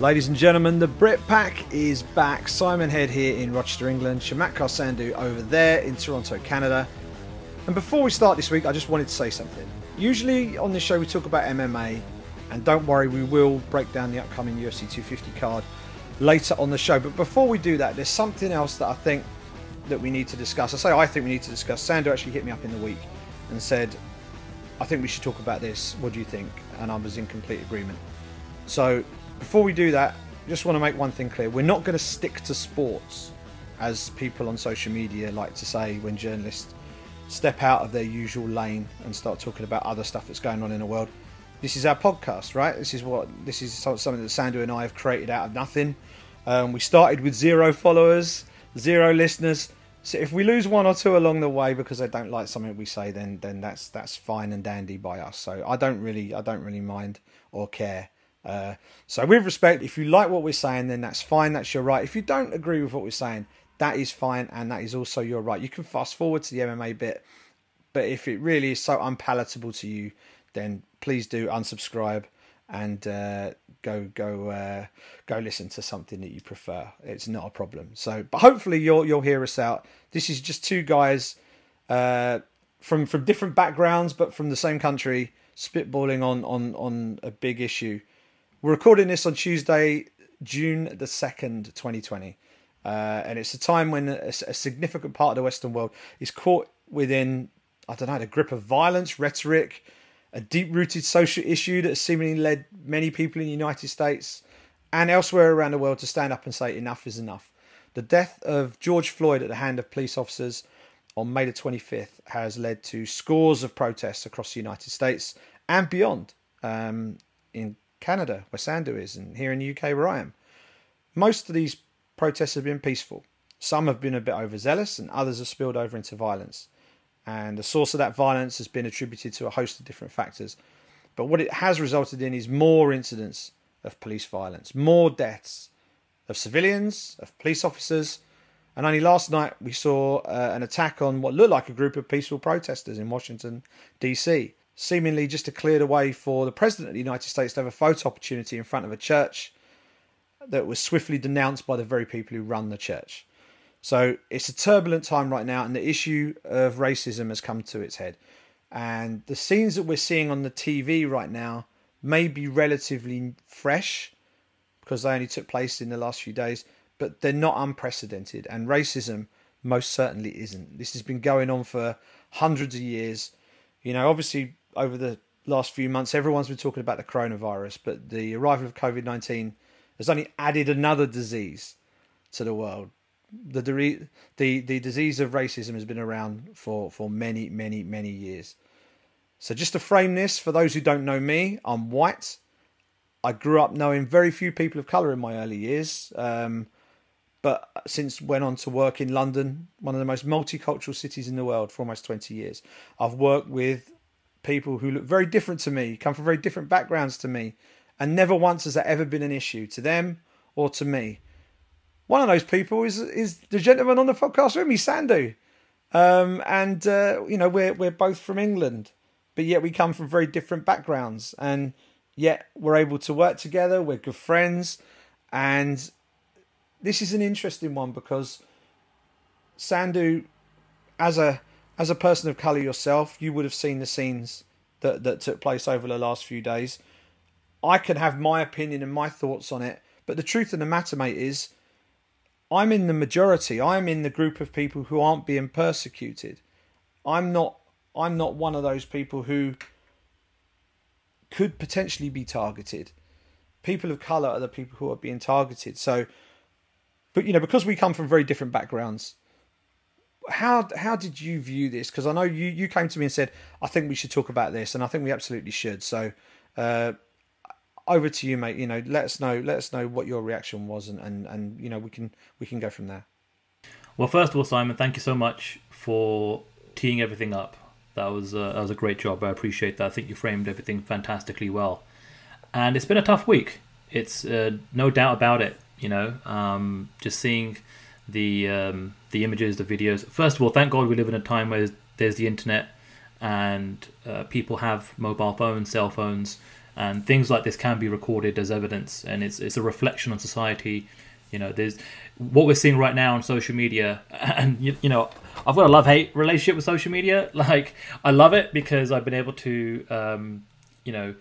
Ladies and gentlemen, the Brit Pack is back. Simon Head here in Rochester, England. Shamat Karsandhu over there in Toronto, Canada. And before we start this week, I just wanted to say something. Usually on this show we talk about MMA, and don't worry, we will break down the upcoming UFC 250 card later on the show. But before we do that, there's something else that I think that we need to discuss. I say I think we need to discuss. Sandhu actually hit me up in the week and said, I think we should talk about this. What do you think? And I was in complete agreement. So before we do that, I just want to make one thing clear. We're not going to stick to sports, as people on social media like to say when journalists step out of their usual lane and start talking about other stuff that's going on in the world. This is our podcast, right? This is something that Sandhu and I have created out of nothing. We started with 0 followers, 0 listeners. So if we lose 1 or 2 along the way because they don't like something we say, then that's fine and dandy by us. So I don't really mind or care. So with respect, if you like what we're saying, then that's fine, that's your right. If you don't agree with what we're saying, that is fine, and that is also your right. You can fast forward to the MMA bit, but if it really is so unpalatable to you, then please do unsubscribe and go listen to something that you prefer. It's not a problem. So, but hopefully you'll hear us out. This is just 2 guys from different backgrounds, but from the same country, spitballing on a big issue. We're recording this on Tuesday, June the 2nd, 2020. And it's a time when a significant part of the Western world is caught within, the grip of violence, rhetoric, a deep-rooted social issue that has seemingly led many people in the United States and elsewhere around the world to stand up and say enough is enough. The death of George Floyd at the hand of police officers on May the 25th has led to scores of protests across the United States and beyond, in Canada, where Sandhu is, and here in the UK, where I am. Most of these protests have been peaceful. Some have been a bit overzealous, and others have spilled over into violence. And the source of that violence has been attributed to a host of different factors. But what it has resulted in is more incidents of police violence, more deaths of civilians, of police officers. And only last night we saw an attack on what looked like a group of peaceful protesters in Washington, D.C., seemingly just to clear the way for the President of the United States to have a photo opportunity in front of a church that was swiftly denounced by the very people who run the church. So it's a turbulent time right now, and the issue of racism has come to its head. And the scenes that we're seeing on the TV right now may be relatively fresh because they only took place in the last few days, but they're not unprecedented, and racism most certainly isn't. This has been going on for hundreds of years. You know, obviously, over the last few months, everyone's been talking about the coronavirus, but the arrival of COVID-19 has only added another disease to the world. The disease of racism has been around for many, many, many years. So just to frame this, for those who don't know me, I'm white. I grew up knowing very few people of colour in my early years, but since went on to work in London, one of the most multicultural cities in the world, for almost 20 years. I've worked with people who look very different to me, come from very different backgrounds to me, and never once has that ever been an issue to them or to me. One of those people is the gentleman on the podcast with me, Sandhu. We're both from England, but yet we come from very different backgrounds, and yet we're able to work together. We're good friends, and this is an interesting one because Sandhu, as a person of colour yourself, you would have seen the scenes that took place over the last few days. I can have my opinion and my thoughts on it, but the truth of the matter, mate, is I'm in the majority. I'm in the group of people who aren't being persecuted. I'm not one of those people who could potentially be targeted. People of colour are the people who are being targeted. So, but you know, because we come from very different backgrounds, how did you view this? Because I know you came to me and said, I think we should talk about this, and I think we absolutely should. So, over to you, mate. You know, let us know what your reaction was, and you know, we can go from there. Well, first of all, Simon, thank you so much for teeing everything up. That was a great job. I appreciate that. I think you framed everything fantastically well. And it's been a tough week. It's no doubt about it. You know, just seeing the images, the videos. First of all, thank God we live in a time where there's the internet, and people have mobile phones, cell phones. And things like this can be recorded as evidence, and it's a reflection on society. You know, there's what we're seeing right now on social media, and you know, I've got a love-hate relationship with social media. Like, I love it because I've been able to, you know,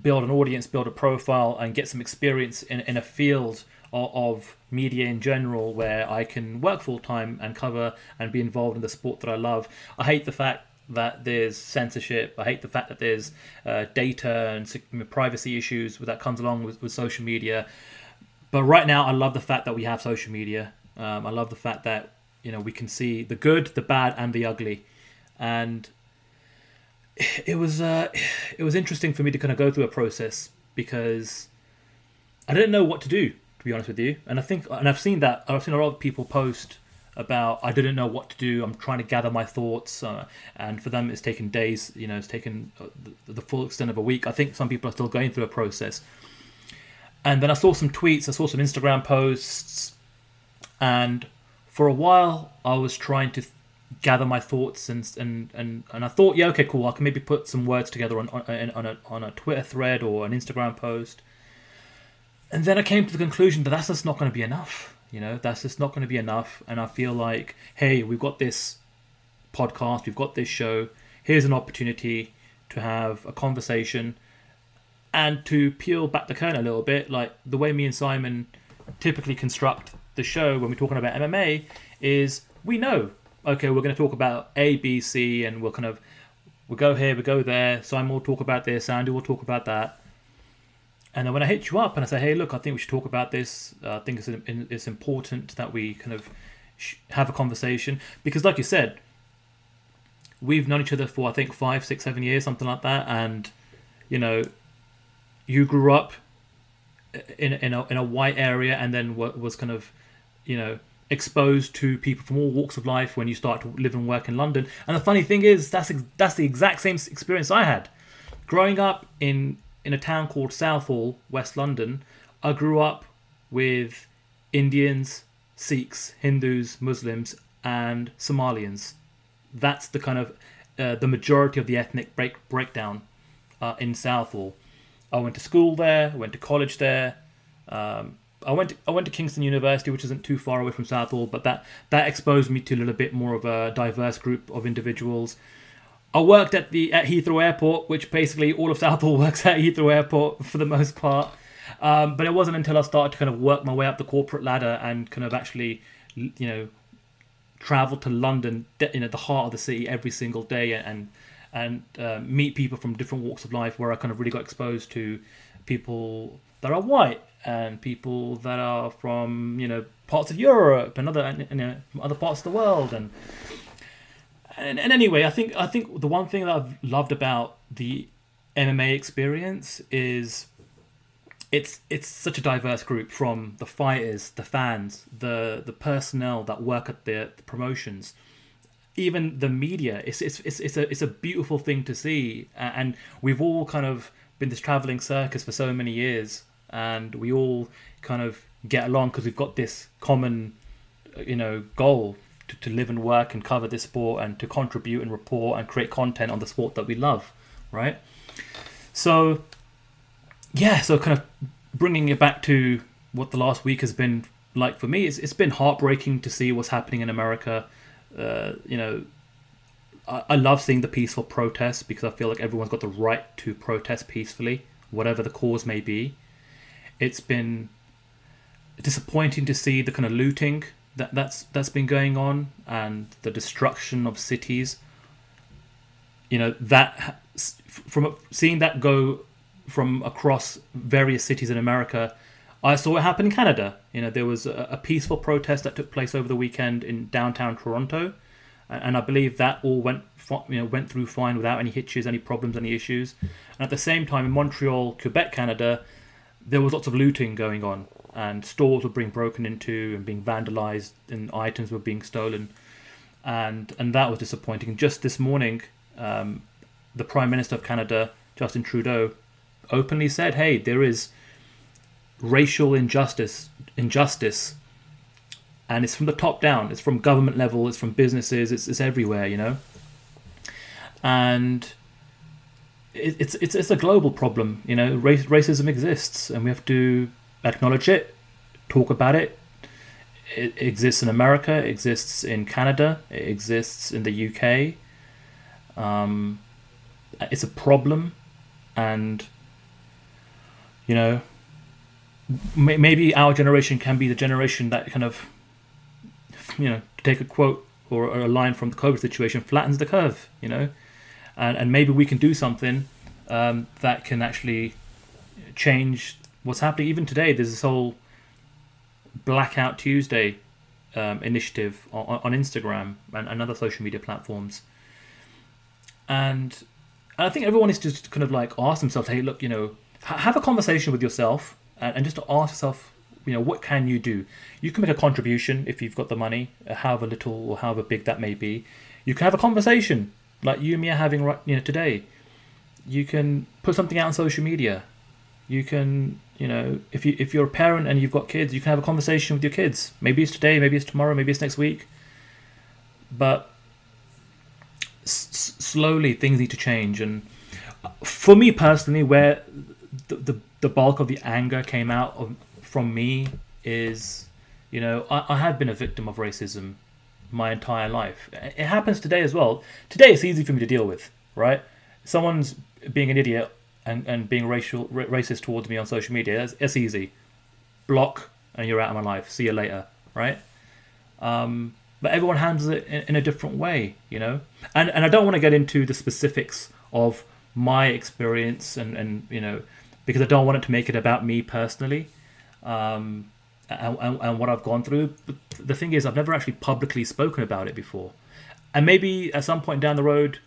build an audience, build a profile, and get some experience in a field of media in general where I can work full-time and cover and be involved in the sport that I love. I hate the fact that there's censorship. I hate the fact that there's data and privacy issues that comes along with social media. But right now, I love the fact that we have social media. I love the fact that, you know, we can see the good, the bad, and the ugly. And it was interesting for me to kind of go through a process because I didn't know what to do, to be honest with you. And I've seen a lot of people post about, I didn't know what to do, I'm trying to gather my thoughts. And for them, it's taken days, you know, it's taken the full extent of a week. I think some people are still going through a process. And then I saw some tweets, I saw some Instagram posts, and for a while I was trying to gather my thoughts, and I thought, yeah, okay, cool, I can maybe put some words together on a Twitter thread or an Instagram post. And then I came to the conclusion that that's just not going to be enough. You know, that's just not going to be enough. And I feel like, hey, we've got this podcast, we've got this show. Here's an opportunity to have a conversation and to peel back the curtain a little bit. Like, the way me and Simon typically construct the show when we're talking about MMA is, we know, okay, we're going to talk about A, B, C, and we'll kind of, we'll go here, we'll go there. Simon will talk about this, Andy will talk about that. And then when I hit you up and I say, hey, look, I think we should talk about this. I think it's important that we kind of have a conversation. Because like you said, we've known each other for, I think, 5, 6, 7 years, something like that. And, you know, you grew up in a white area and then was kind of, you know, exposed to people from all walks of life when you start to live and work in London. And the funny thing is, that's the exact same experience I had. Growing up in a town called Southall, West London, I grew up with Indians, Sikhs, Hindus, Muslims, and Somalians. That's the kind of the majority of the ethnic breakdown in Southall. I went to school there, I went to college there. I went to Kingston University, which isn't too far away from Southall, but that exposed me to a little bit more of a diverse group of individuals. I worked at Heathrow Airport, which basically all of Southall works at Heathrow Airport for the most part. But it wasn't until I started to kind of work my way up the corporate ladder and kind of actually, you know, travel to London, you know, the heart of the city every single day and meet people from different walks of life, where I kind of really got exposed to people that are white and people that are from, you know, parts of Europe and other parts of the world. And anyway, I think the one thing that I've loved about the MMA experience is it's such a diverse group, from the fighters, the fans, the personnel that work at the promotions, even the media. It's a beautiful thing to see, and we've all kind of been this traveling circus for so many years, and we all kind of get along because we've got this common, you know, goal to live and work and cover this sport and to contribute and report and create content on the sport that we love, right? So, yeah, so kind of bringing it back to what the last week has been like for me, it's been heartbreaking to see what's happening in America. You know, I love seeing the peaceful protests because I feel like everyone's got the right to protest peacefully, whatever the cause may be. It's been disappointing to see the kind of looting that's been going on and the destruction of cities. You know, that from seeing that go from across various cities in America, I saw it happen in Canada. You know, there was a peaceful protest that took place over the weekend in downtown Toronto, and I believe that all went through fine without any hitches, any problems, any issues. And at the same time, in Montreal, Quebec, Canada, there was lots of looting going on, and stores were being broken into and being vandalized, and items were being stolen, and that was disappointing. Just this morning, the Prime Minister of Canada, Justin Trudeau, openly said, hey, there is racial injustice, and it's from the top down, it's from government level, it's from businesses, it's everywhere, you know. And it's a global problem. You know, racism exists, and we have to acknowledge it, talk about it. It exists in America, it exists in Canada, it exists in the UK. It's a problem, and you know, maybe our generation can be the generation that kind of, you know, to take a quote or a line from the COVID situation, flattens the curve, you know, and maybe we can do something that can actually change what's happening. Even today, there's this whole Blackout Tuesday initiative on Instagram and other social media platforms. And I think everyone is just kind of like ask themselves, hey, look, you know, have a conversation with yourself and just to ask yourself, you know, what can you do? You can make a contribution if you've got the money, however little or however big that may be. You can have a conversation like you and me are having right, you know, today. You can put something out on social media. You can, you know, if you're a parent and you've got kids, you can have a conversation with your kids. Maybe it's today, maybe it's tomorrow, maybe it's next week. But slowly things need to change. And for me personally, where the bulk of the anger came out from me is, you know, I have been a victim of racism my entire life. It happens today as well. Today it's easy for me to deal with, right? Someone's being an idiot and being racist towards me on social media. That's easy. Block and you're out of my life. See you later, right? But everyone handles it in a different way, you know? And I don't want to get into the specifics of my experience and you know, because I don't want it to make it about me personally. And what I've gone through. But the thing is, I've never actually publicly spoken about it before. And maybe at some point down the road,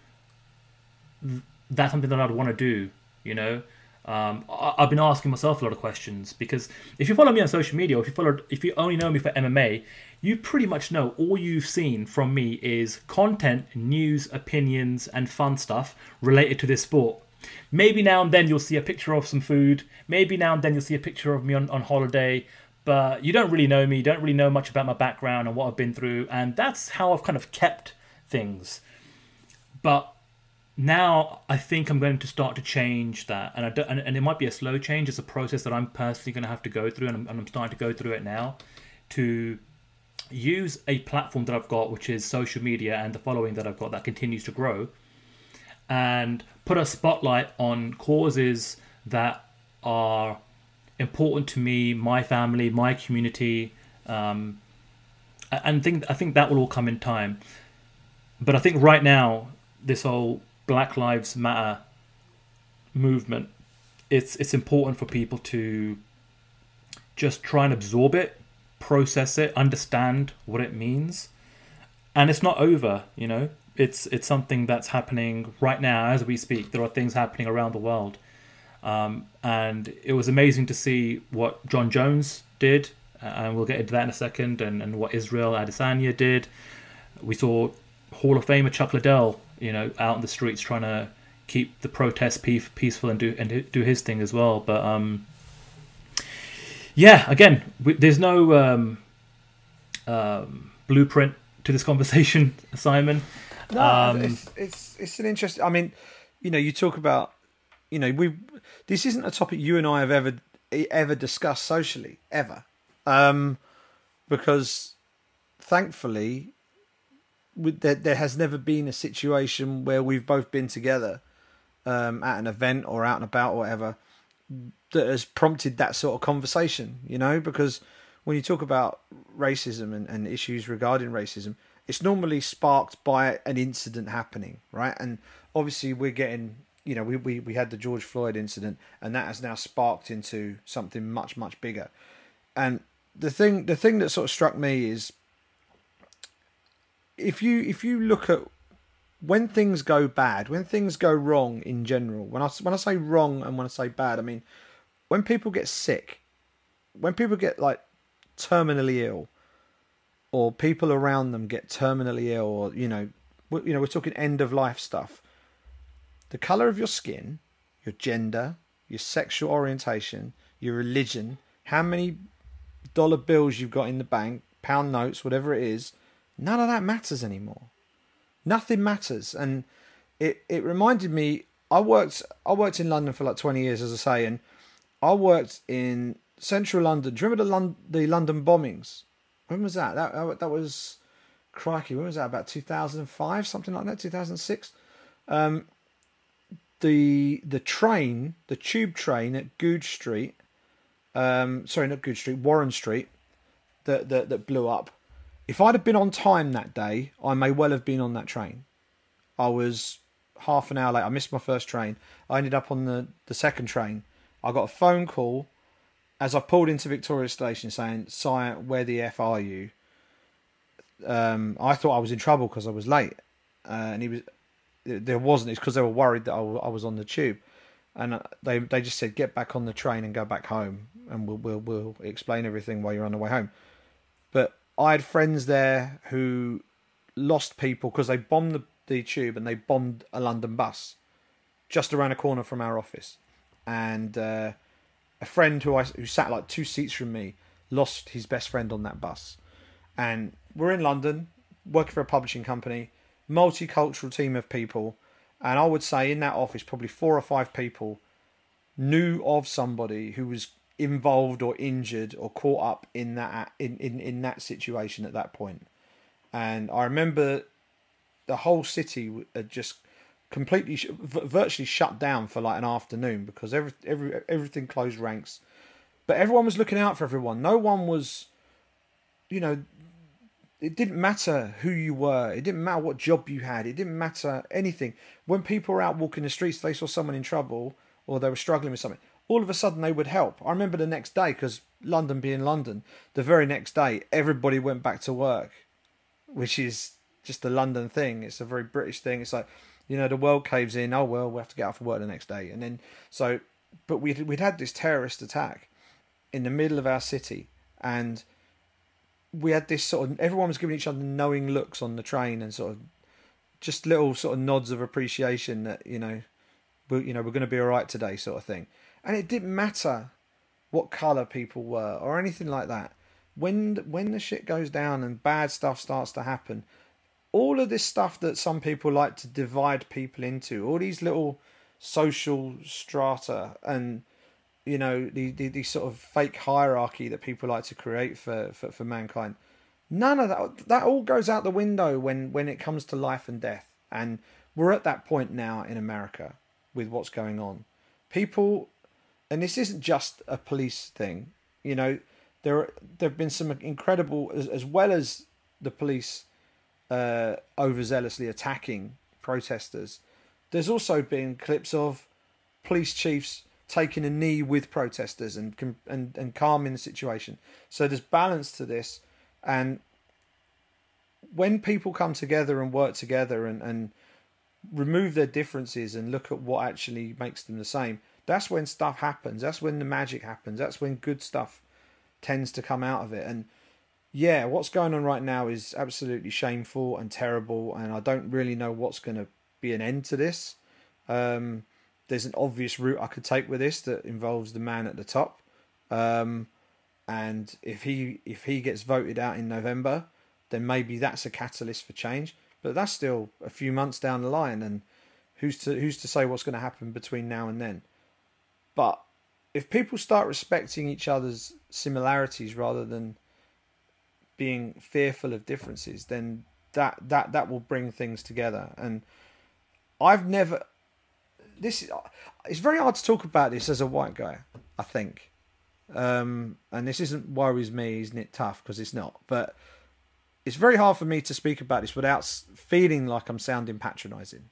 that's something that I'd want to do, you know. I've been asking myself a lot of questions, because if you follow me on social media, or if you only know me for MMA, you pretty much know all you've seen from me is content, news, opinions, and fun stuff related to this sport. Maybe now and then you'll see a picture of some food. Maybe now and then you'll see a picture of me on holiday. But you don't really know me. You don't really know much about my background and what I've been through. And that's how I've kind of kept things. But now I think I'm going to start to change that. And and it might be a slow change. It's a process that I'm personally going to have to go through. And I'm starting to go through it now, to use a platform that I've got, which is social media, and the following that I've got that continues to grow, and put a spotlight on causes that are important to me, my family, my community, and I think that will all come in time. But I think right now, this whole Black Lives Matter movement, it's important for people to just try and absorb it, process it, understand what it means, and it's not over, you know. It's something that's happening right now as we speak. There are things happening around the world. And it was amazing to see what John Jones did, and we'll get into that in a second, and what Israel Adesanya did. We saw Hall of Famer Chuck Liddell, you know, out in the streets trying to keep the protests peaceful and do his thing as well. But there's no blueprint to this conversation, Simon. No, it's an interesting. I mean, you know, you talk about, you know, this isn't a topic you and I have ever discussed socially, ever, because thankfully, there has never been a situation where we've both been together at an event or out and about or whatever that has prompted that sort of conversation. You know, because when you talk about racism and issues regarding racism, it's normally sparked by an incident happening, right? And obviously we're getting, you know, we had the George Floyd incident, and that has now sparked into something much, much bigger. And the thing that sort of struck me is, if you look at when things go bad, when things go wrong in general, when I say wrong and when I say bad, I mean, when people get sick, when people get like terminally ill, or people around them get terminally ill, or we're talking end of life stuff. The color of your skin, your gender, your sexual orientation, your religion, how many dollar bills you've got in the bank, pound notes, whatever it is, none of that matters anymore. Nothing matters. And it reminded me I worked in London for like 20 years, as I say, and I worked in central London. Do you remember the London bombings? When was that? That was, crikey, when was that? About 2005, something like that, 2006. The tube train at Warren Street, that blew up. If I'd have been on time that day, I may well have been on that train. I was half an hour late. I missed my first train. I ended up on the second train. I got a phone call as I pulled into Victoria Station saying, "Sire, where the F are you?" I thought I was in trouble because I was late. And there wasn't. It's because they were worried that I was on the tube. And they just said, "Get back on the train and go back home. And we'll explain everything while you're on the way home." But I had friends there who lost people because they bombed the tube and they bombed a London bus just around a corner from our office. And a friend who sat like two seats from me lost his best friend on that bus. And we're in London, working for a publishing company, multicultural team of people. And I would say in that office, probably 4 or 5 people knew of somebody who was involved or injured or caught up in that in that situation at that point. And I remember the whole city had just completely virtually shut down for like an afternoon because everything closed ranks. But everyone was looking out for everyone. No one was, it didn't matter who you were. It didn't matter what job you had. It didn't matter anything. When people were out walking the streets, they saw someone in trouble or they were struggling with something. All of a sudden, they would help. I remember the next day, because London being London, the very next day, everybody went back to work, which is just a London thing. It's a very British thing. It's like, the world caves in. Oh, well, we have to get out for work the next day. And then, but we'd had this terrorist attack in the middle of our city. And we had this everyone was giving each other knowing looks on the train and just little nods of appreciation that, we're going to be all right today thing. And it didn't matter what colour people were or anything like that. When the shit goes down and bad stuff starts to happen, all of this stuff that some people like to divide people into, all these little social strata and, the fake hierarchy that people like to create for mankind, none of that all goes out the window when it comes to life and death. And we're at that point now in America with what's going on. People, and this isn't just a police thing, there've been some incredible, as well as the police overzealously attacking protesters, there's also been clips of police chiefs taking a knee with protesters and calming the situation. So there's balance to this, and when people come together and work together and remove their differences and look at what actually makes them the same, that's when stuff happens. That's when the magic happens. That's when good stuff tends to come out of it. And yeah, what's going on right now is absolutely shameful and terrible, and I don't really know what's going to be an end to this. There's an obvious route I could take with this that involves the man at the top, and if he gets voted out in November, then maybe that's a catalyst for change. But that's still a few months down the line, and who's to say what's going to happen between now and then? But if people start respecting each other's similarities rather than being fearful of differences, then that will bring things together. And it's very hard to talk about this as a white guy, I think. And this isn't worries me, isn't it tough? Because it's not, but it's very hard for me to speak about this without feeling like I'm sounding patronising.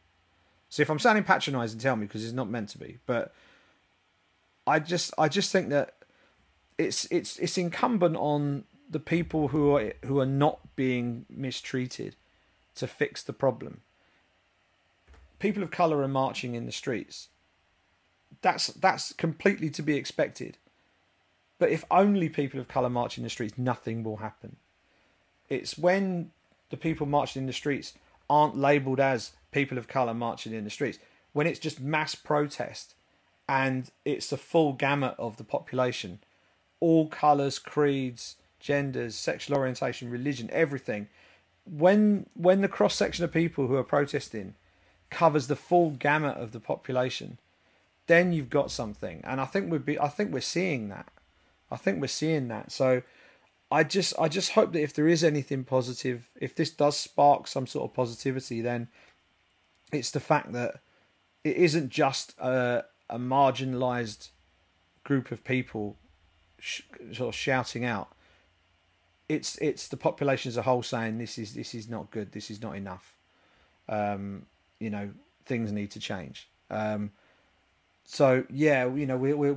So if I'm sounding patronising, tell me, because it's not meant to be. But I just think that it's incumbent on the people who are not being mistreated to fix the problem. People of colour are marching in the streets. That's completely to be expected. But if only people of colour march in the streets, nothing will happen. It's when the people marching in the streets aren't labelled as people of colour marching in the streets, when it's just mass protest and it's the full gamut of the population, all colours, creeds, genders, sexual orientation, religion, everything. When the cross-section of people who are protesting covers the full gamut of the population, then you've got something. And I think we're seeing that. So I just hope that if there is anything positive, if this does spark some sort of positivity, then it's the fact that it isn't just a marginalized group of people sort of shouting out. It's the population as a whole saying this is not good, this is not enough. Things need to change. We're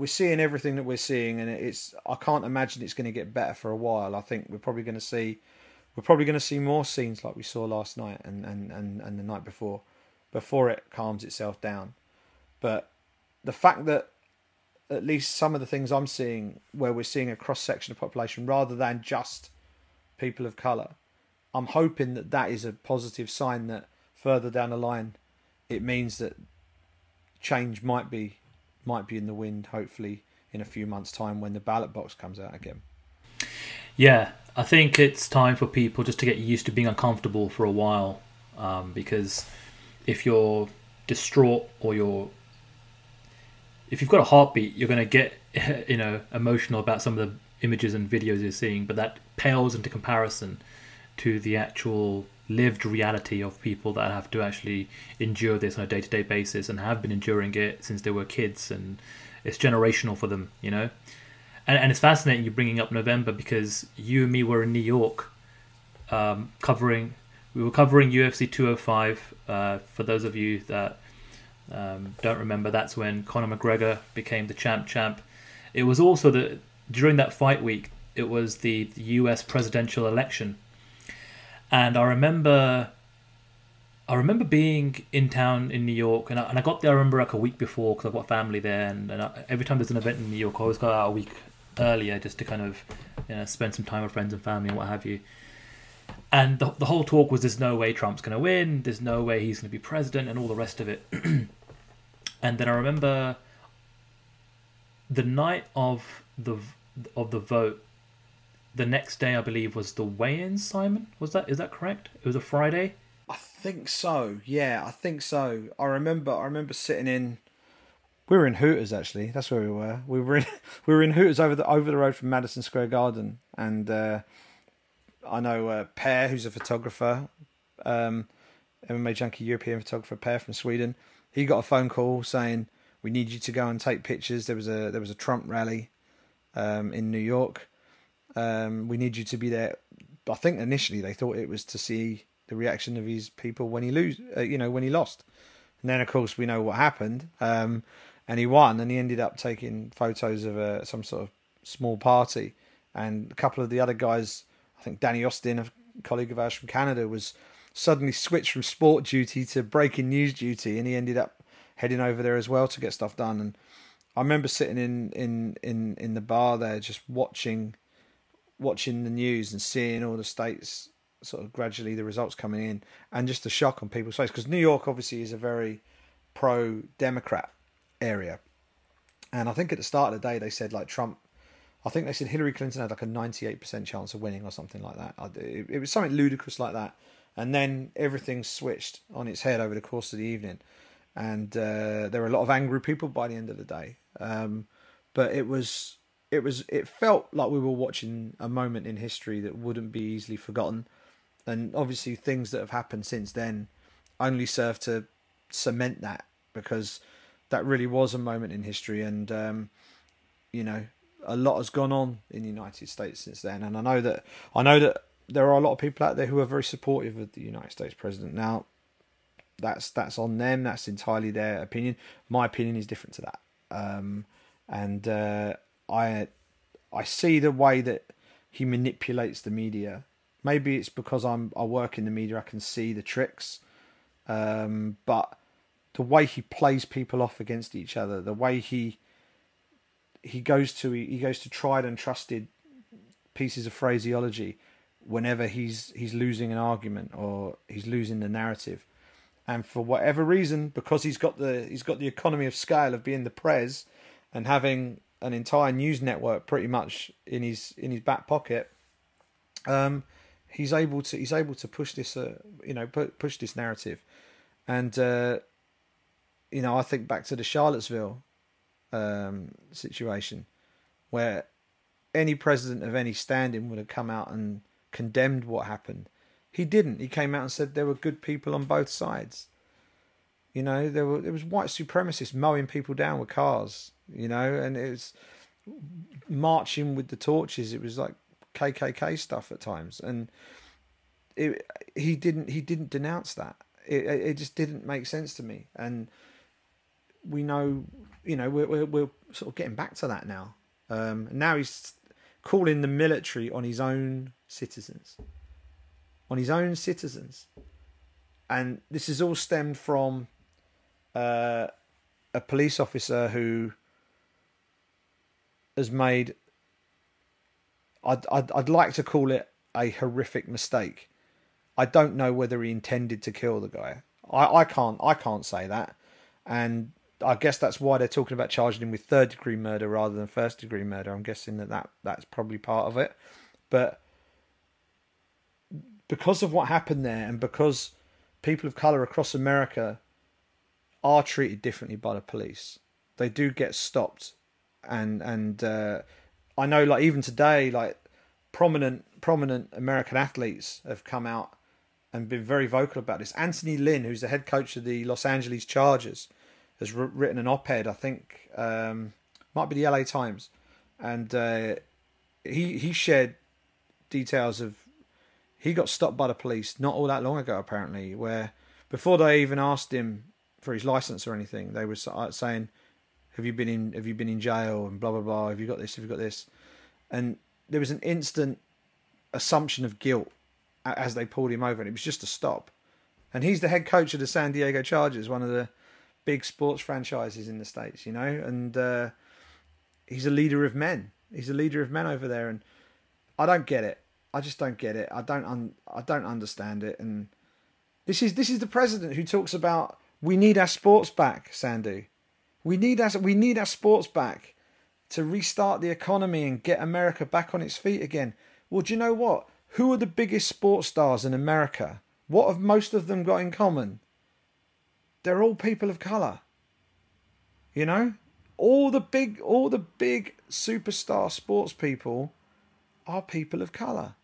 seeing everything that we're seeing, and I can't imagine it's going to get better for a while. I think we're probably going to see more scenes like we saw last night and the night before it calms itself down. But the fact that at least some of the things I'm seeing, where we're seeing a cross-section of population rather than just people of colour, I'm hoping that that is a positive sign that further down the line, it means that change might be in the wind, hopefully, in a few months' time when the ballot box comes out again. Yeah, I think it's time for people just to get used to being uncomfortable for a while, because if you're distraught or if you've got a heartbeat, you're going to get emotional about some of the images and videos you're seeing, but that pales into comparison to the actual lived reality of people that have to actually endure this on a day-to-day basis and have been enduring it since they were kids, and it's generational for them, and it's fascinating you bringing up November, because you and me were in New York covering UFC 205. For those of you that don't remember, that's when Conor McGregor became the champ. It was also during that fight week, it was the US presidential election. And I remember being in town in New York, and I got there, I remember, like a week before, because I've got family there, and every time there's an event in New York, I always go out a week earlier just to kind of spend some time with friends and family and what have you. And the whole talk was, there's no way Trump's going to win, there's no way he's going to be president, and all the rest of it. And then I remember the night of the vote, the next day, I believe, was the weigh-in, Simon? Is that correct? It was a Friday? I think so. Yeah, I think so. I remember sitting in. We were in Hooters, actually. That's where we were. We were in Hooters over the road from Madison Square Garden, and I know Per, who's a photographer, MMA Junkie, European photographer, Per from Sweden. He got a phone call saying, "We need you to go and take pictures. There was a Trump rally in New York. We need you to be there." I think initially they thought it was to see the reaction of his people when he lost, and then of course we know what happened. And he won, and he ended up taking photos of some sort of small party, and a couple of the other guys. I think Danny Austin, a colleague of ours from Canada, was suddenly switched from sport duty to breaking news duty, and he ended up heading over there as well to get stuff done. And I remember sitting in the bar there, just watching the news and seeing all the states sort of gradually the results coming in, and just the shock on people's face, because New York obviously is a very pro-Democrat area. And I think at the start of the day they said I think they said Hillary Clinton had like a 98% chance of winning or something like that. It was something ludicrous like that. And then everything switched on its head over the course of the evening. And there were a lot of angry people by the end of the day. But it felt like we were watching a moment in history that wouldn't be easily forgotten. And obviously things that have happened since then only serve to cement that, because that really was a moment in history. And, a lot has gone on in the United States since then. And I know that there are a lot of people out there who are very supportive of the United States president. Now, that's on them. That's entirely their opinion. My opinion is different to that. I see the way that he manipulates the media. Maybe it's because I work in the media, I can see the tricks. But the way he plays people off against each other, the way he goes to tried and trusted pieces of phraseology whenever he's losing an argument or he's losing the narrative. And for whatever reason, because he's got the economy of scale of being the prez and having an entire news network pretty much in his back pocket, he's able to push this narrative, And, you know, I think back to the Charlottesville situation, where any president of any standing would have come out and condemned what happened. He didn't. He came out and said there were good people on both sides. You know, there was white supremacists mowing people down with cars, you know, and it was marching with the torches. It was like KKK stuff at times. And he didn't denounce that. It just didn't make sense to me. And we know, you know, we're sort of getting back to that now. Now he's calling the military on his own citizens. On his own citizens. And this is all stemmed from a police officer who has made, I'd like to call it a horrific mistake. I don't know whether he intended to kill the guy. I can't say that. And I guess that's why they're talking about charging him with third degree murder rather than first degree murder. I'm guessing that's probably part of it. But because of what happened there, and because people of colour across America are treated differently by the police, they do get stopped. And I know, like, even today, like, prominent American athletes have come out and been very vocal about this. Anthony Lynn, who's the head coach of the Los Angeles Chargers, has written an op-ed, I think, might be the LA Times, and he shared details of, he got stopped by the police not all that long ago, apparently, where before they even asked him for his license or anything, they were saying, have you been in jail, and blah blah blah, have you got this, and there was an instant assumption of guilt as they pulled him over, and it was just a stop. And he's the head coach of the San Diego Chargers, one of the big sports franchises in the States, you know, and he's a leader of men. He's a leader of men over there, and I don't get it. I just don't get it. I don't understand it. And this is the president who talks about we need our sports back, Sandhu. We need our sports back to restart the economy and get America back on its feet again. Well, do you know what? Who are the biggest sports stars in America? What have most of them got in common? They're all people of colour. You know? All the big superstar sports people are people of colour.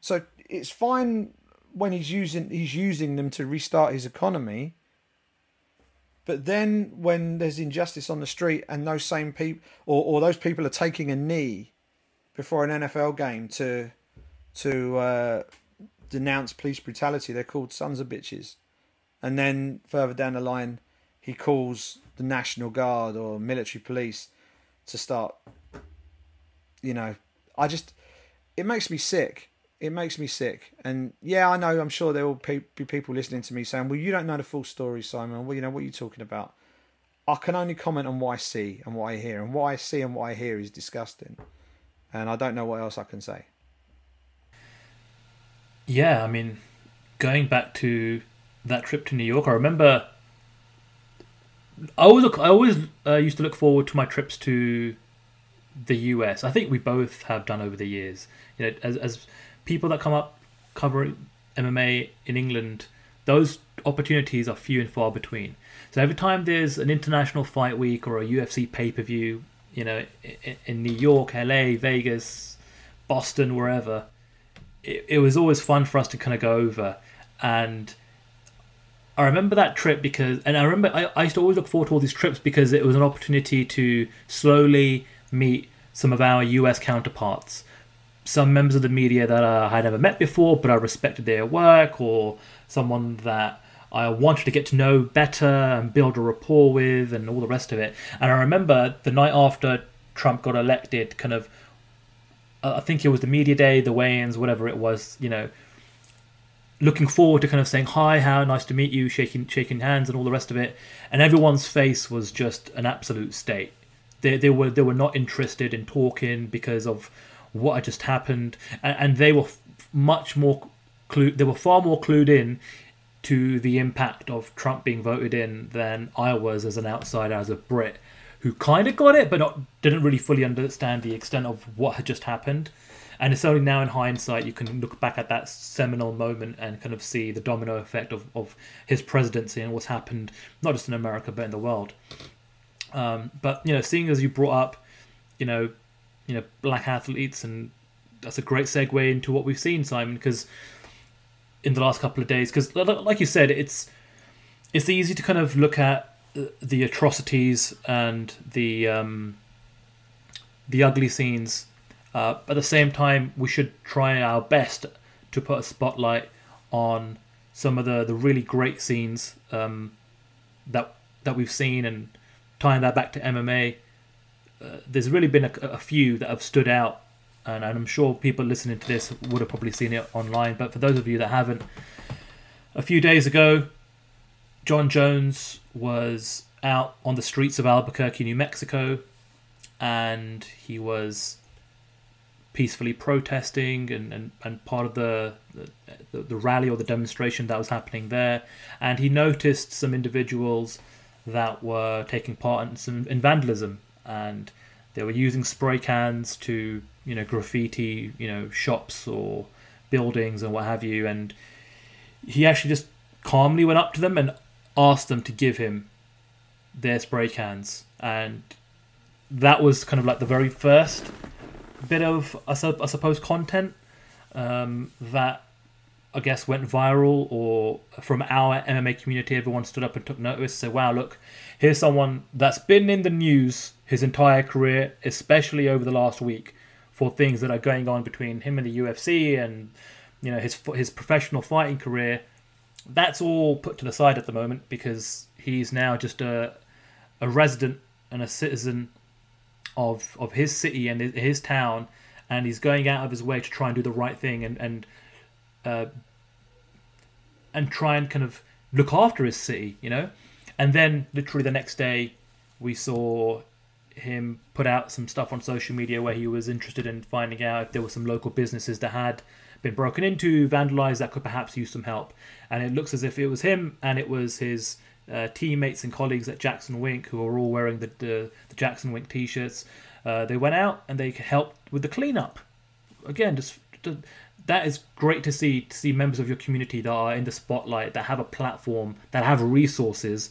So it's fine when he's using them to restart his economy. But then when there's injustice on the street and those same people or those people are taking a knee before an NFL game to denounce police brutality, they're called sons of bitches. And then further down the line, he calls the National Guard or military police to start, you know, it makes me sick. It makes me sick. And yeah, I know, I'm sure there will be people listening to me saying, well, you don't know the full story, Simon. Well, you know, what are you talking about? I can only comment on what I see and what I hear. And what I see and what I hear is disgusting. And I don't know what else I can say. Yeah, I mean, going back to that trip to New York, I remember I always used to look forward to my trips to the US. I think we both have done over the years. You know, as people that come up covering MMA in England, those opportunities are few and far between. So every time there's an international fight week or a UFC pay-per-view, you know, in New York, LA, Vegas, Boston, wherever, it was always fun for us to kind of go over. And I remember that trip because I used to always look forward to all these trips because it was an opportunity to slowly meet some of our US counterparts, some members of the media that I had never met before, but I respected their work, or someone that I wanted to get to know better and build a rapport with and all the rest of it. And I remember the night after Trump got elected, kind of, I think it was the media day, the weigh-ins, whatever it was, you know, looking forward to kind of saying, hi, how nice to meet you, shaking hands and all the rest of it. And everyone's face was just an absolute state. They were not interested in talking because of what had just happened. And they were far more clued in to the impact of Trump being voted in than I was as an outsider, as a Brit, who kind of got it, but didn't really fully understand the extent of what had just happened. And it's only now in hindsight you can look back at that seminal moment and kind of see the domino effect of his presidency and what's happened, not just in America, but in the world. But, you know, seeing as you brought up, you know, black athletes, and that's a great segue into what we've seen, Simon, because in the last couple of days, because like you said, it's easy to kind of look at the atrocities and the ugly scenes. At the same time, we should try our best to put a spotlight on some of the really great scenes that we've seen, and tying that back to MMA. There's really been a few that have stood out, and I'm sure people listening to this would have probably seen it online. But for those of you that haven't, a few days ago, John Jones was out on the streets of Albuquerque, New Mexico, and he was peacefully protesting and part of the rally or the demonstration that was happening there. And he noticed some individuals that were taking part in vandalism, and they were using spray cans to, you know, graffiti, you know, shops or buildings and what have you. And he actually just calmly went up to them and asked them to give him their spray cans. And that was kind of like the very first bit of, I suppose, content that I guess went viral, or from our MMA community, everyone stood up and took notice. So, wow, look, here's someone that's been in the news his entire career, especially over the last week, for things that are going on between him and the UFC, and, you know, his professional fighting career. That's all put to the side at the moment, because he's now just a resident and a citizen of his city and his town, and he's going out of his way to try and do the right thing and try and kind of look after his city, you know. And then literally the next day we saw him put out some stuff on social media where he was interested in finding out if there were some local businesses that had been broken into, vandalized, that could perhaps use some help. And it looks as if it was him, and it was his teammates and colleagues at Jackson Wink, who are all wearing the Jackson Wink t-shirts. They went out and they helped with the cleanup. Again, just that is great to see members of your community that are in the spotlight, that have a platform, that have resources,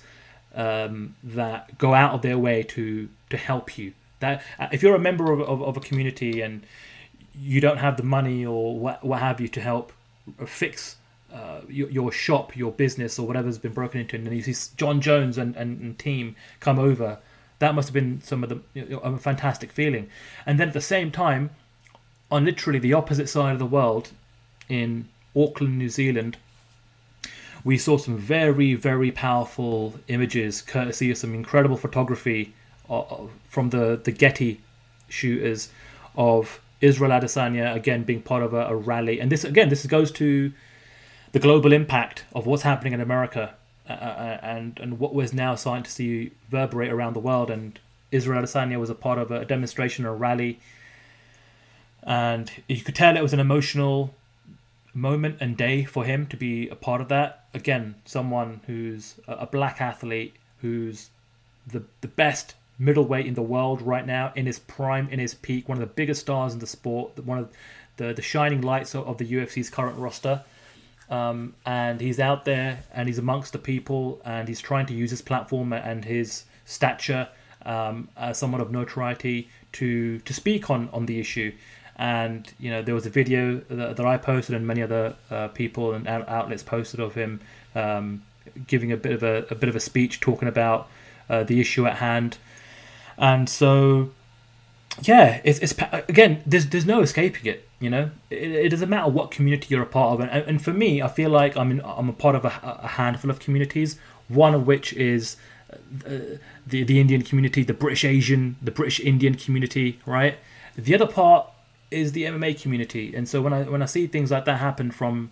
that go out of their way to help you. That if you're a member of a community and you don't have the money or what have you to help fix your shop, your business, or whatever's been broken into, and then you see John Jones and team come over, that must have been some of the, you know, a fantastic feeling. And then at the same time, on literally the opposite side of the world, in Auckland, New Zealand, we saw some very, very powerful images, courtesy of some incredible photography from the Getty shooters, of Israel Adesanya again being part of a rally. And this goes to the global impact of what's happening in America and what we're now starting to see reverberate around the world. And Israel Adesanya was a part of a demonstration or a rally, and you could tell it was an emotional moment and day for him to be a part of that. Again, someone who's a black athlete, who's the best middleweight in the world right now, in his prime, in his peak, one of the biggest stars in the sport, one of the shining lights of the UFC's current roster. And he's out there and he's amongst the people, and he's trying to use his platform and his stature as someone of notoriety to speak on the issue. And, you know, there was a video that I posted, and many other people and outlets posted, of him giving a bit of a speech talking about the issue at hand. And so, yeah, it's again, there's no escaping it. You know, it doesn't matter what community you're a part of, and for me, I feel like I'm a part of a handful of communities. One of which is the Indian community, the British Indian community, right? The other part is the MMA community, and so when I see things like that happen from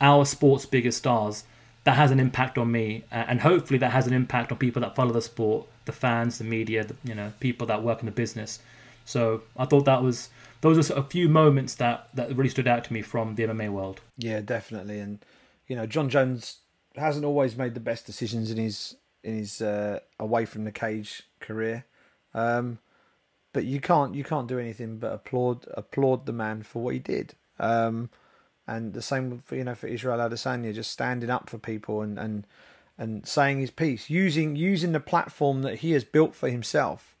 our sport's biggest stars, that has an impact on me, and hopefully that has an impact on people that follow the sport, the fans, the media, you know, people that work in the business. So I thought those are a few moments that really stood out to me from the MMA world. Yeah, definitely. And, you know, John Jones hasn't always made the best decisions in his away from the cage career. But you can't do anything but applaud the man for what he did. And the same, for Israel Adesanya, just standing up for people and saying his piece, using the platform that he has built for himself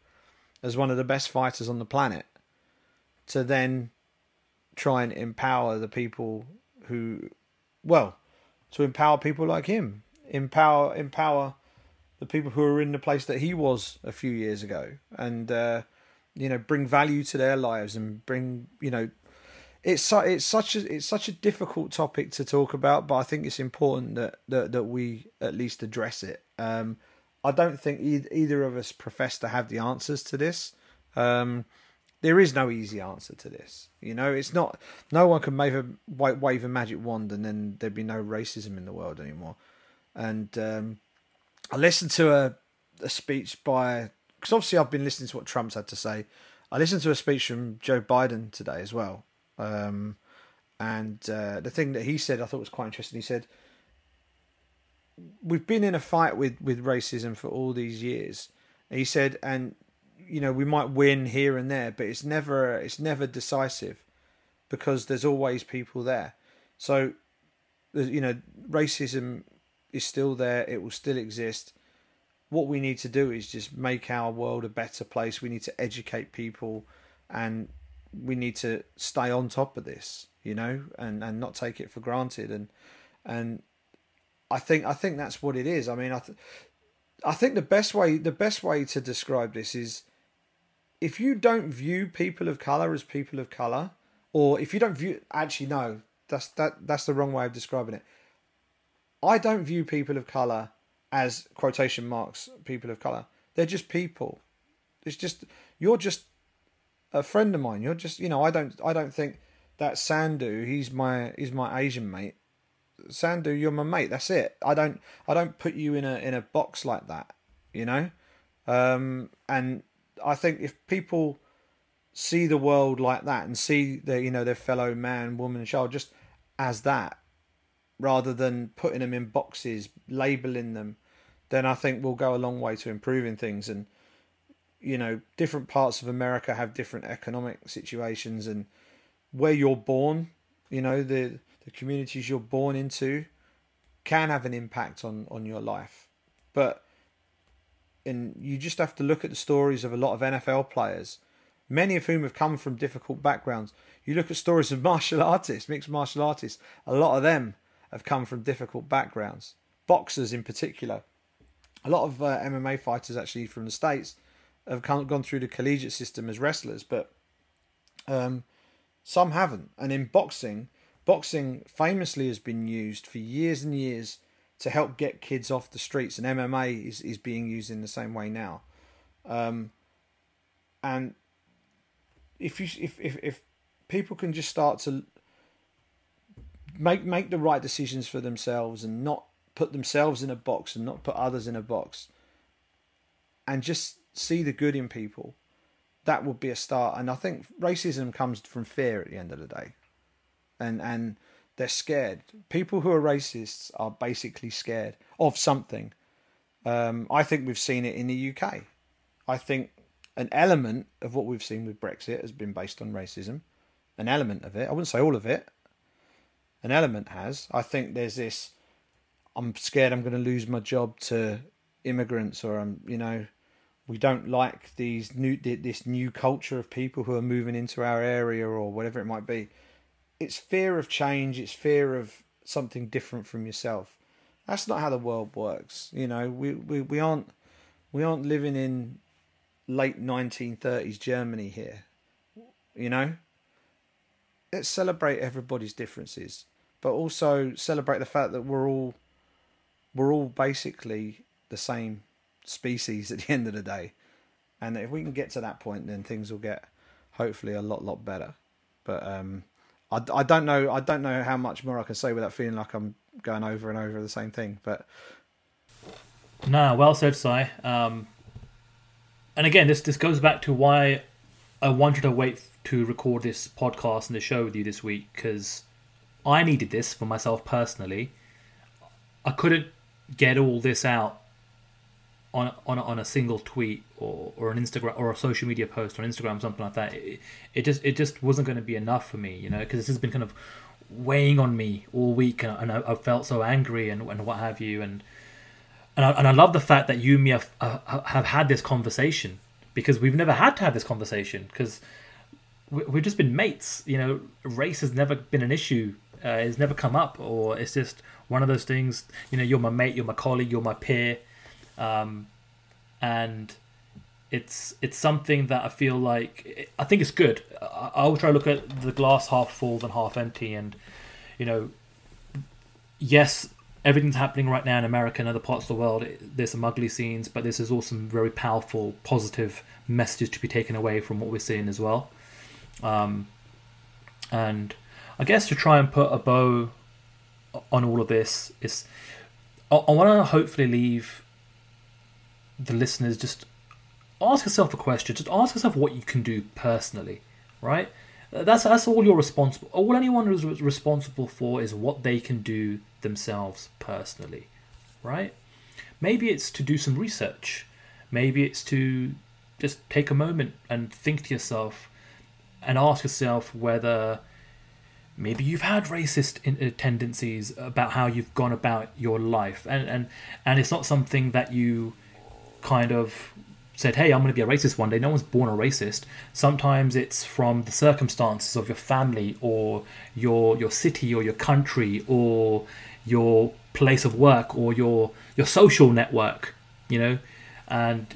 as one of the best fighters on the planet, to then try and empower the people to empower people like him, empower the people who are in the place that he was a few years ago, and bring value to their lives and bring It's such a difficult topic to talk about, but I think it's important that we at least address it. I don't think either of us profess to have the answers to this. There is no easy answer to this. It's not. No one can wave a magic wand and then there'd be no racism in the world anymore. And I listened to a speech because obviously I've been listening to what Trump's had to say. I listened to a speech from Joe Biden today as well. The thing that he said I thought was quite interesting. He said, we've been in a fight with racism for all these years. And he said, we might win here and there, but it's never decisive because there's always people there. So, racism is still there. It will still exist. What we need to do is just make our world a better place. We need to educate people, and we need to stay on top of this, and not take it for granted. And I think that's what it is. I mean, I think the best way to describe this is, if you don't view people of color as people of color, or if you don't view, actually, no, that's the wrong way of describing it. I don't view people of color as quotation marks, people of color. They're just people. It's just, you're just a friend of mine. You're just, I don't think that Sandhu, he's my Asian mate. Sandhu, you're my mate. That's it. I don't put you in a box like that, And I think if people see the world like that and see their fellow man, woman, and child just as that, rather than putting them in boxes, labeling them, then I think we'll go a long way to improving things. And different parts of America have different economic situations, and where you're born, the communities you're born into can have an impact on your life. And you just have to look at the stories of a lot of NFL players, many of whom have come from difficult backgrounds. You look at stories of mixed martial artists, a lot of them have come from difficult backgrounds. Boxers in particular. A lot of MMA fighters actually from the States have gone through the collegiate system as wrestlers, but some haven't. And in boxing famously has been used for years and years to help get kids off the streets, and MMA is being used in the same way now. And if people can just start to make the right decisions for themselves and not put themselves in a box and not put others in a box, and just see the good in people, that would be a start. And I think racism comes from fear at the end of the day. And they're scared. People who are racists are basically scared of something. I think we've seen it in the UK. I think an element of what we've seen with Brexit has been based on racism. An element of it. I wouldn't say all of it. An element has. I think there's this, I'm scared I'm going to lose my job to immigrants, or we don't like this new culture of people who are moving into our area, or whatever it might be. It's fear of change. It's fear of something different from yourself. That's not how the world works. We aren't living in late 1930s Germany here. Let's celebrate everybody's differences, but also celebrate the fact that we're all basically the same species at the end of the day. And if we can get to that point, then things will get hopefully a lot better. But I don't know how much more I can say without feeling like I'm going over and over the same thing. But no, well said, Si. And again, this goes back to why I wanted to wait to record this podcast and the show with you this week, because I needed this for myself personally. I couldn't get all this out on a single tweet or or an Instagram or a social media post on Instagram, something like that. It just wasn't going to be enough for me, you know, because this has been kind of weighing on me all week, and I felt so angry and what have you, and I love the fact that you and me have had this conversation, because we've never had to have this conversation, because we've just been mates, you know. Race has never been an issue. It's never come up, or it's just one of those things, you know, you're my mate, you're my colleague, you're my peer. And it's something that I feel like, I think it's good. I'll try to look at the glass half full than half empty. And, you know, yes, everything's happening right now in America and other parts of the world. There's some ugly scenes, but this is also some very powerful, positive messages to be taken away from what we're seeing as well. And I guess to try and put a bow on all of this is, I want to hopefully leave the listeners, just ask yourself a question. Just ask yourself what you can do personally, right? That's all you're responsible. All anyone is responsible for is what they can do themselves personally, right? Maybe it's to do some research. Maybe it's to just take a moment and think to yourself and ask yourself whether maybe you've had racist tendencies about how you've gone about your life, and it's not something that you kind of said, hey, I'm going to be a racist one day. No one's born a racist. Sometimes it's from the circumstances of your family or your city or your country or your place of work or your social network, you know, and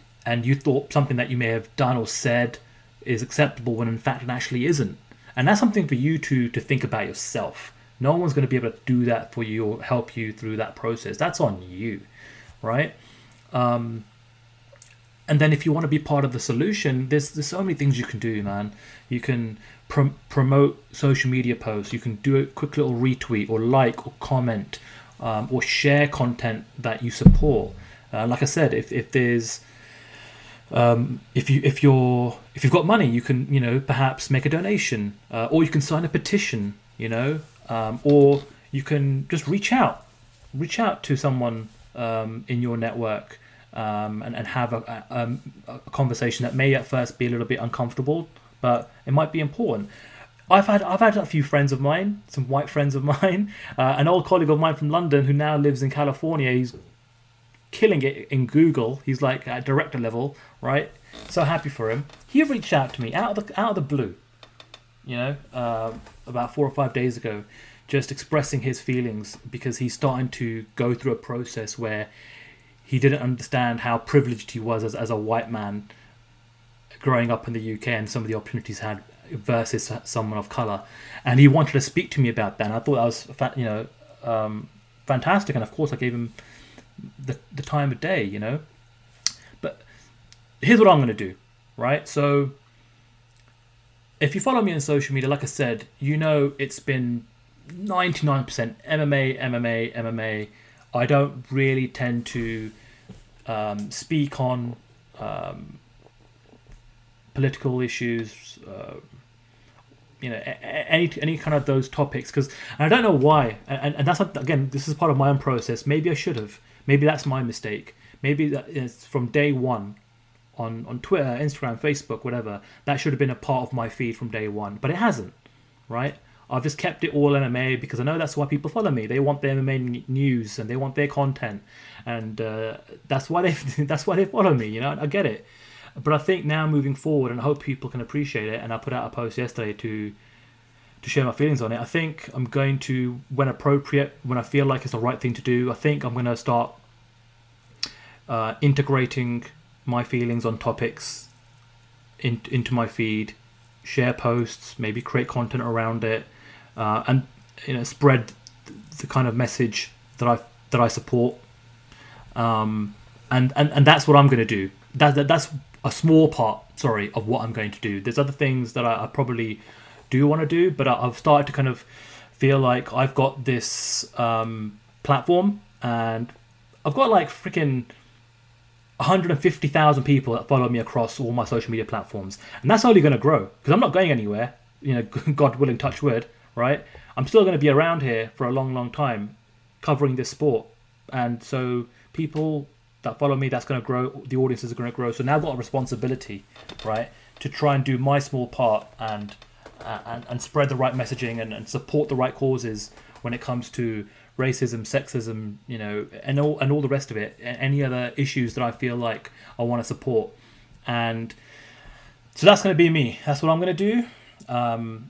you thought something that you may have done or said is acceptable when in fact it actually isn't. And that's something for you to think about yourself. No one's going to be able to do that for you or help you through that process. That's on you, right? And then if you want to be part of the solution, there's so many things you can do, man. You can promote social media posts. You can do a quick little retweet or like or comment or share content that you support. Like I said, if there's if you've got money, you can, you know, perhaps make a donation, or you can sign a petition, you know, or you can just reach out to someone in your network. And have a conversation that may at first be a little bit uncomfortable, but it might be important. I've had a few friends of mine, some white friends of mine, an old colleague of mine from London who now lives in California. He's killing it in Google. He's like at director level, right? So happy for him. He reached out to me out of the blue, you know, about 4 or 5 days ago, just expressing his feelings because he's starting to go through a process where he didn't understand how privileged he was as a white man growing up in the UK and some of the opportunities he had versus someone of colour. And he wanted to speak to me about that. And I thought that was, you know, fantastic. And of course, I gave him the time of day, you know. But here's what I'm going to do, right? So if you follow me on social media, like I said, you know it's been 99% MMA. I don't really tend to speak on political issues, you know, any kind of those topics, because I don't know why. And that's, again, this is part of my own process. Maybe I should have. Maybe that's my mistake. Maybe that is from day one on Twitter, Instagram, Facebook, whatever. That should have been a part of my feed from day one, but it hasn't, right? I've just kept it all MMA because I know that's why people follow me. They want their MMA news and they want their content, and that's why they follow me. You know, I get it. But I think now moving forward, and I hope people can appreciate it. And I put out a post yesterday to share my feelings on it. I think I'm going to, when appropriate, when I feel like it's the right thing to do, I think I'm going to start integrating my feelings on topics into my feed, share posts, maybe create content around it. And you know, spread the kind of message that I support, and that's what I'm going to do. That's a small part, of what I'm going to do. There's other things that I probably do want to do, but I've started to kind of feel like I've got this platform, and I've got like freaking 150,000 people that follow me across all my social media platforms, and that's only going to grow because I'm not going anywhere. You know, God willing, touch wood, right? I'm still going to be around here for a long, long time covering this sport. And so people that follow me, that's going to grow, the audiences are going to grow. So now I've got a responsibility, right, to try and do my small part and spread the right messaging and support the right causes when it comes to racism, sexism, you know, and all the rest of it, and any other issues that I feel like I want to support. And so that's going to be me. That's what I'm going to do.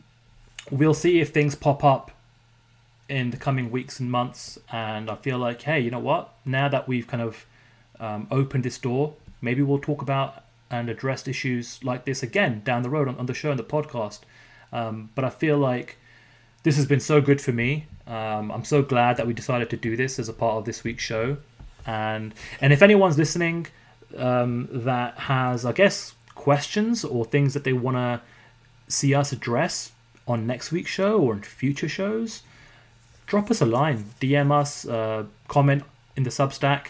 We'll see if things pop up in the coming weeks and months. And I feel like, hey, you know what? Now that we've kind of opened this door, maybe we'll talk about and address issues like this again down the road on the show and the podcast. But I feel like this has been so good for me. I'm so glad that we decided to do this as a part of this week's show. And if anyone's listening that has, I guess, questions or things that they want to see us address on next week's show or in future shows, drop us a line, DM us, comment in the Substack.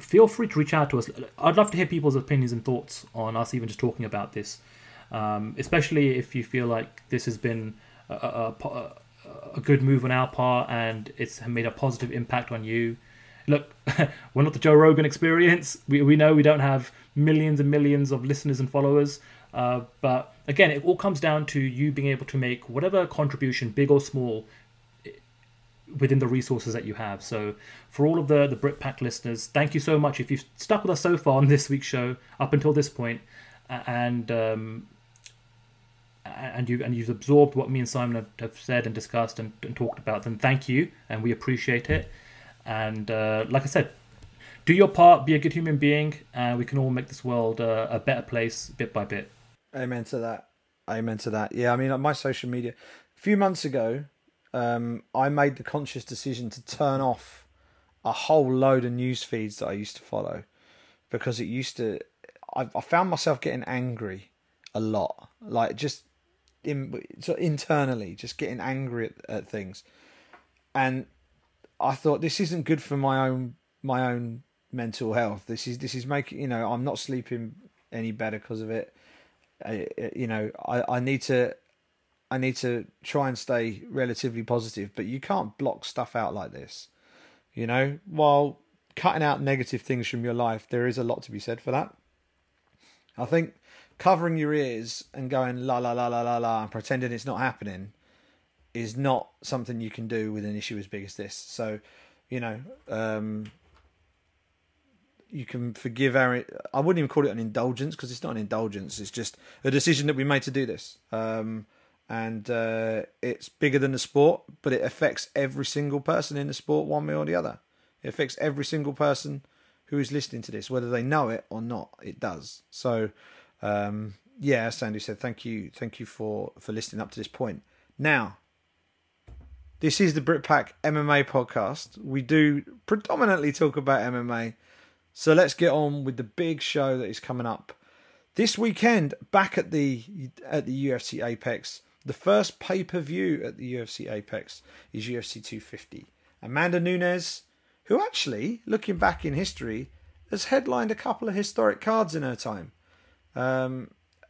Feel free to reach out to us. I'd love to hear people's opinions and thoughts on us even just talking about this, especially if you feel like this has been a good move on our part and it's made a positive impact on you. Look, we're not the Joe Rogan Experience. We know we don't have millions and millions of listeners and followers. But again, it all comes down to you being able to make whatever contribution, big or small, within the resources that you have. So for all of the BritPack listeners, thank you so much if you've stuck with us so far on this week's show up until this point, and you've absorbed what me and Simon have said and discussed and talked about, then thank you, and we appreciate it. And like I said, do your part, be a good human being, and we can all make this world a better place bit by bit. Amen to that. Yeah, I mean, on my social media, a few months ago, I made the conscious decision to turn off a whole load of news feeds that I used to follow, because it used to, I found myself getting angry a lot, like just internally, just getting angry at things. And I thought, this isn't good for my own mental health. This is making, you know, I'm not sleeping any better because of it. You know, I need to try and stay relatively positive, but you can't block stuff out like this, you know. While cutting out negative things from your life, there is a lot to be said for that. I think covering your ears and going la la la la la la and pretending it's not happening is not something you can do with an issue as big as this. So, you know, you can forgive our, I wouldn't even call it an indulgence, because it's not an indulgence. It's just a decision that we made to do this. And it's bigger than the sport, but it affects every single person in the sport one way or the other. It affects every single person who is listening to this, whether they know it or not, it does. So, yeah, as Sandy said, thank you for listening up to this point. Now, this is the BritPack MMA podcast. We do predominantly talk about MMA. So let's get on with the big show that is coming up this weekend, back at the UFC Apex. The first pay-per-view at the UFC Apex is UFC 250. Amanda Nunes, who actually, looking back in history, has headlined a couple of historic cards in her time.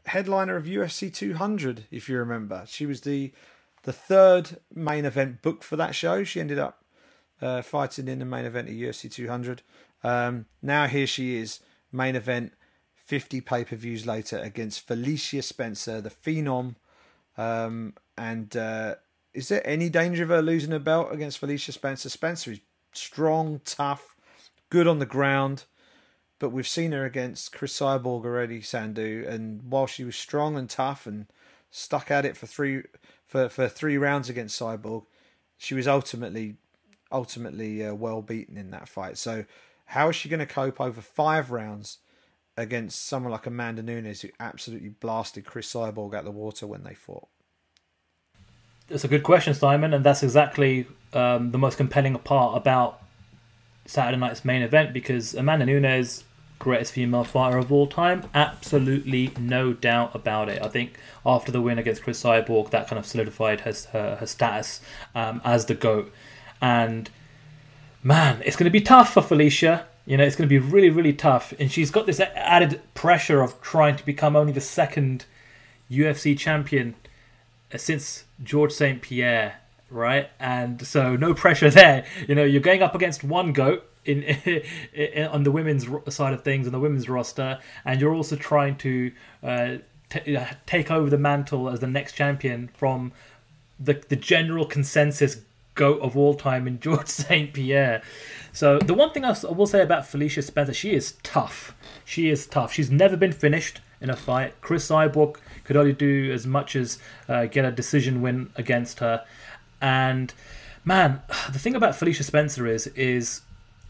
Headliner of UFC 200, if you remember. She was the third main event booked for that show. She ended up fighting in the main event of UFC 200. Now here she is, main event, 50 pay-per-views later, against Felicia Spencer, the Phenom. And is there any danger of her losing her belt against Felicia Spencer? Spencer is strong, tough, good on the ground. But we've seen her against Cris Cyborg already, Sandhu, and while she was strong and tough and stuck at it for three rounds against Cyborg, she was ultimately well beaten in that fight. So how is she going to cope over 5 rounds against someone like Amanda Nunes, who absolutely blasted Cris Cyborg out of the water when they fought? That's a good question, Simon, and that's exactly the most compelling part about Saturday night's main event, because Amanda Nunes, greatest female fighter of all time, absolutely no doubt about it. I think after the win against Cris Cyborg, that kind of solidified her status as the GOAT. And man, it's going to be tough for Felicia. You know, it's going to be really, really tough. And she's got this added pressure of trying to become only the second UFC champion since Georges St-Pierre, right? And so no pressure there. You know, you're going up against one GOAT in on the women's side of things, on the women's roster, and you're also trying to take over the mantle as the next champion from the general consensus GOAT of all time in Georges St-Pierre. So the one thing I will say about Felicia Spencer, she is tough. She is tough. She's never been finished in a fight. Cris Cyborg could only do as much as get a decision win against her. And man, the thing about Felicia Spencer is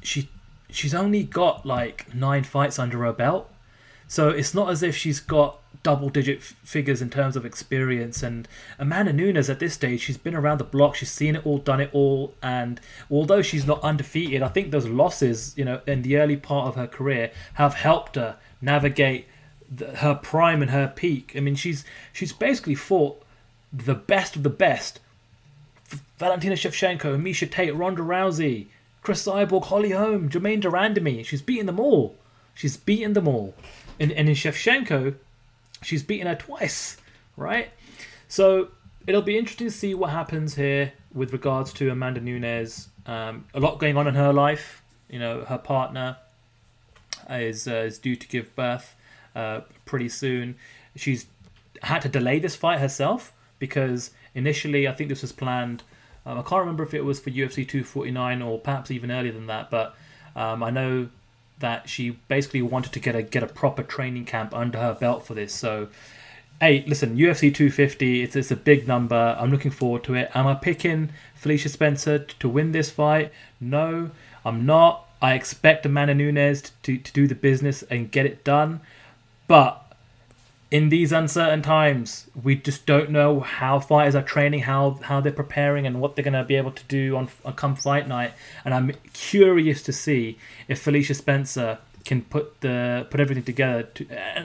she's only got like 9 fights under her belt. So it's not as if she's got double-digit figures in terms of experience. And Amanda Nunes at this stage, she's been around the block, she's seen it all, done it all, and although she's not undefeated, I think those losses, you know, in the early part of her career have helped her navigate her prime and her peak. I mean, she's basically fought the best of the best: Valentina Shevchenko, Miesha Tate, Ronda Rousey, Cris Cyborg, Holly Holm, Jermaine De Randamie. She's beaten them all. She's beaten them all. And in Shevchenko, she's beaten her twice, right? So it'll be interesting to see what happens here with regards to Amanda Nunes. A lot going on in her life. You know, her partner is due to give birth pretty soon. She's had to delay this fight herself because initially, I think this was planned. I can't remember if it was for UFC 249 or perhaps even earlier than that. But I know that she basically wanted to get a proper training camp under her belt for this. So, hey, listen, UFC 250, it's a big number. I'm looking forward to it. Am I picking Felicia Spencer to win this fight? No, I'm not. I expect Amanda Nunes to do the business and get it done. But in these uncertain times, we just don't know how fighters are training, how they're preparing, and what they're going to be able to do on come fight night. And I'm curious to see if Felicia Spencer can put everything together.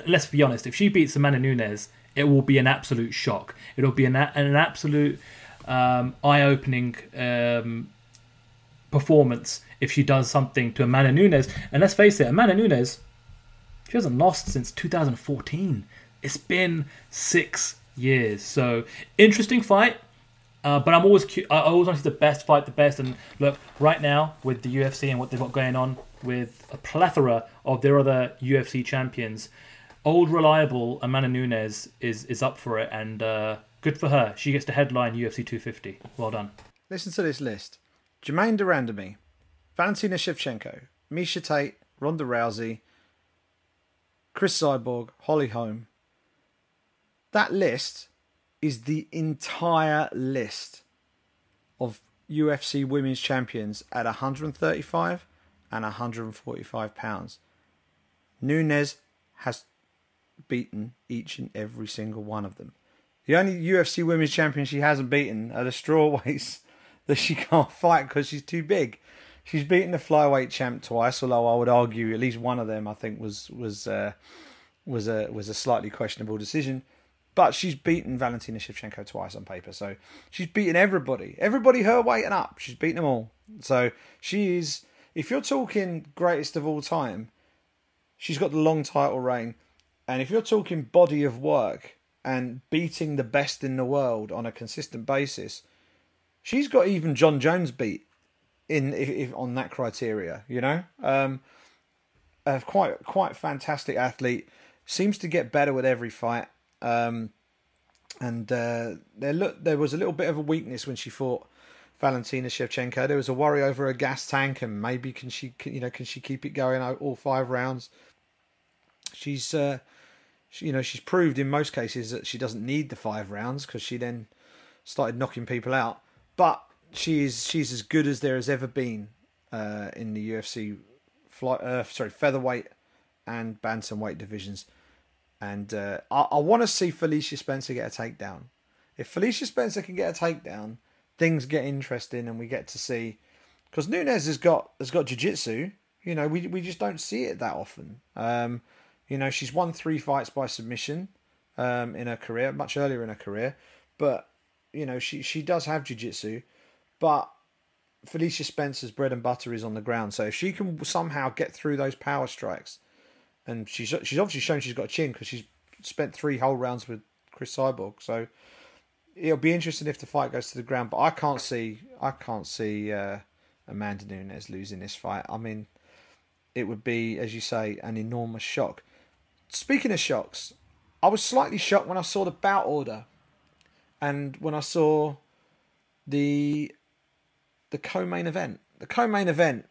Let's be honest, if she beats Amanda Nunes, it will be an absolute shock. It'll be an absolute eye-opening performance if she does something to Amanda Nunes. And let's face it, Amanda Nunes, she hasn't lost since 2014. It's been 6 years. So, interesting fight. But I always want to see the best fight the best. And look, right now, with the UFC and what they've got going on with a plethora of their other UFC champions, old reliable Amanda Nunes is up for it. And good for her. She gets to headline UFC 250. Well done. Listen to this list: Jermaine De Randamie, Valentina Shevchenko, Miesha Tate, Ronda Rousey, Cris Cyborg, Holly Holm. That list is the entire list of UFC women's champions at 135 and 145 pounds. Nunes has beaten each and every single one of them. The only UFC women's champion she hasn't beaten are the strawweights that she can't fight because she's too big. She's beaten the flyweight champ twice, although I would argue at least one of them, I think, was a slightly questionable decision. But she's beaten Valentina Shevchenko twice on paper, so she's beaten everybody her weight and up. She's beaten them all. So she is, if you're talking greatest of all time, she's got the long title reign, and if you're talking body of work and beating the best in the world on a consistent basis, she's got even John Jones beat. If on that criteria, you know, a quite fantastic athlete, seems to get better with every fight. There was a little bit of a weakness when she fought Valentina Shevchenko. There was a worry over a gas tank and maybe can she keep it going all 5 rounds? She's proved in most cases that she doesn't need the 5 rounds because she then started knocking people out, but she's as good as there has ever been in the UFC featherweight and bantamweight divisions. And I want to see Felicia Spencer get a takedown. If Felicia Spencer can get a takedown, things get interesting and we get to see, because Nunes has got jiu-jitsu. You know, we just don't see it that often. You know, she's won 3 fights by submission in her career, much earlier in her career, but you know, she does have jiu-jitsu. But Felicia Spencer's bread and butter is on the ground. So if she can somehow get through those power strikes, and she's obviously shown she's got a chin because she's spent 3 whole rounds with Cris Cyborg. So it'll be interesting if the fight goes to the ground. But I can't see Amanda Nunes losing this fight. I mean, it would be, as you say, an enormous shock. Speaking of shocks, I was slightly shocked when I saw the bout order and when I saw the co-main event. The co-main event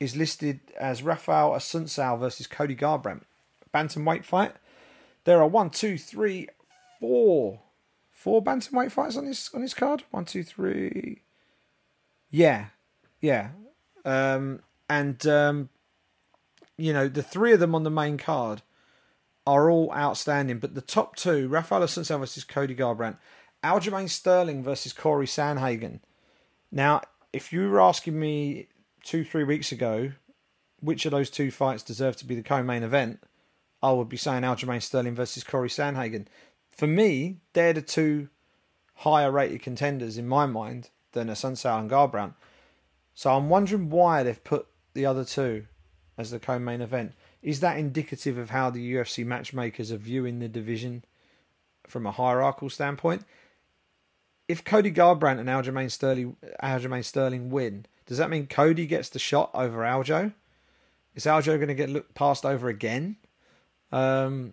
is listed as Rafael Assunção versus Cody Garbrandt. Bantamweight fight. There are 4 bantamweight fights on this card. 1, 2, 3. Yeah. You know, the three of them on the main card are all outstanding, but the top two, Rafael Assunção versus Cody Garbrandt, Aljamain Sterling versus Corey Sandhagen. Now, if you were asking me 2-3 weeks ago which of those two fights deserve to be the co-main event, I would be saying Aljamain Sterling versus Corey Sandhagen. For me, they're the two higher rated contenders in my mind than Assunção and Garbrandt. So I'm wondering why they've put the other two as the co-main event. Is that indicative of how the UFC matchmakers are viewing the division from a hierarchical standpoint? If Cody Garbrandt and Aljamain Sterling win, does that mean Cody gets the shot over Aljo? Is Aljo going to get looked passed over again? Corey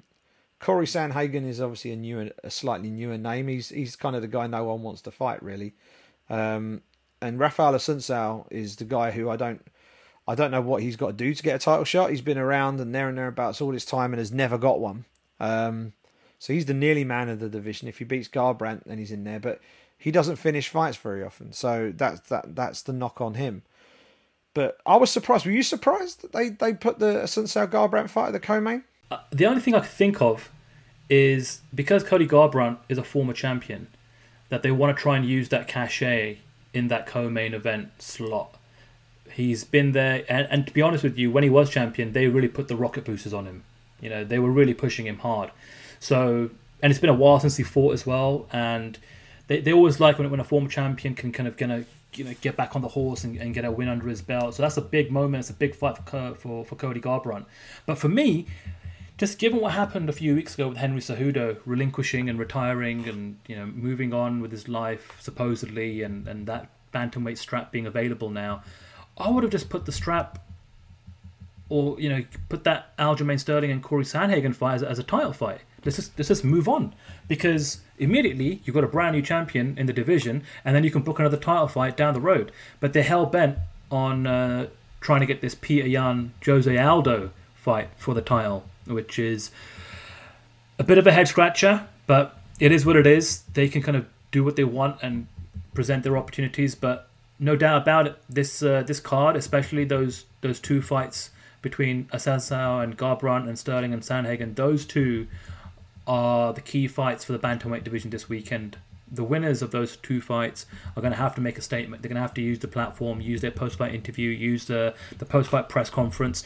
Sandhagen is obviously a slightly newer name. He's kind of the guy no one wants to fight, really. And Rafael Assunção is the guy who I don't know what he's got to do to get a title shot. He's been around and there and thereabouts all his time and has never got one. So he's the nearly man of the division. If he beats Garbrandt, then he's in there. But he doesn't finish fights very often. So that's the knock on him. But I was surprised. Were you surprised that they put the Assunção-Garbrandt fight at the co-main? The only thing I could think of is because Cody Garbrandt is a former champion, that they want to try and use that cachet in that co-main event slot. He's been there, and to be honest with you, when he was champion, they really put the rocket boosters on him. You know, they were really pushing him hard. So, and it's been a while since he fought as well, and they always like when a former champion can kind of get back on the horse and get a win under his belt. So that's a big moment. It's a big fight for Cody Garbrandt. But for me, just given what happened a few weeks ago with Henry Cejudo relinquishing and retiring and, you know, moving on with his life supposedly, and that bantamweight strap being available now, I would have just put the strap, or, you know, put that Aljamain Sterling and Corey Sandhagen fight as a title fight. Let's just move on, because immediately you've got a brand new champion in the division, and then you can book another title fight down the road. But they're hell bent on trying to get this Peter Yan Jose Aldo fight for the title, which is a bit of a head scratcher, but it is what it is. They can kind of do what they want and present their opportunities, but no doubt about it, this card, especially those two fights between Assunção and Garbrandt and Sterling and Sandhagen, those two are the key fights for the bantamweight division this weekend. The winners of those two fights are going to have to make a statement. They're going to have to use the platform, use their post-fight interview, use the post-fight press conference,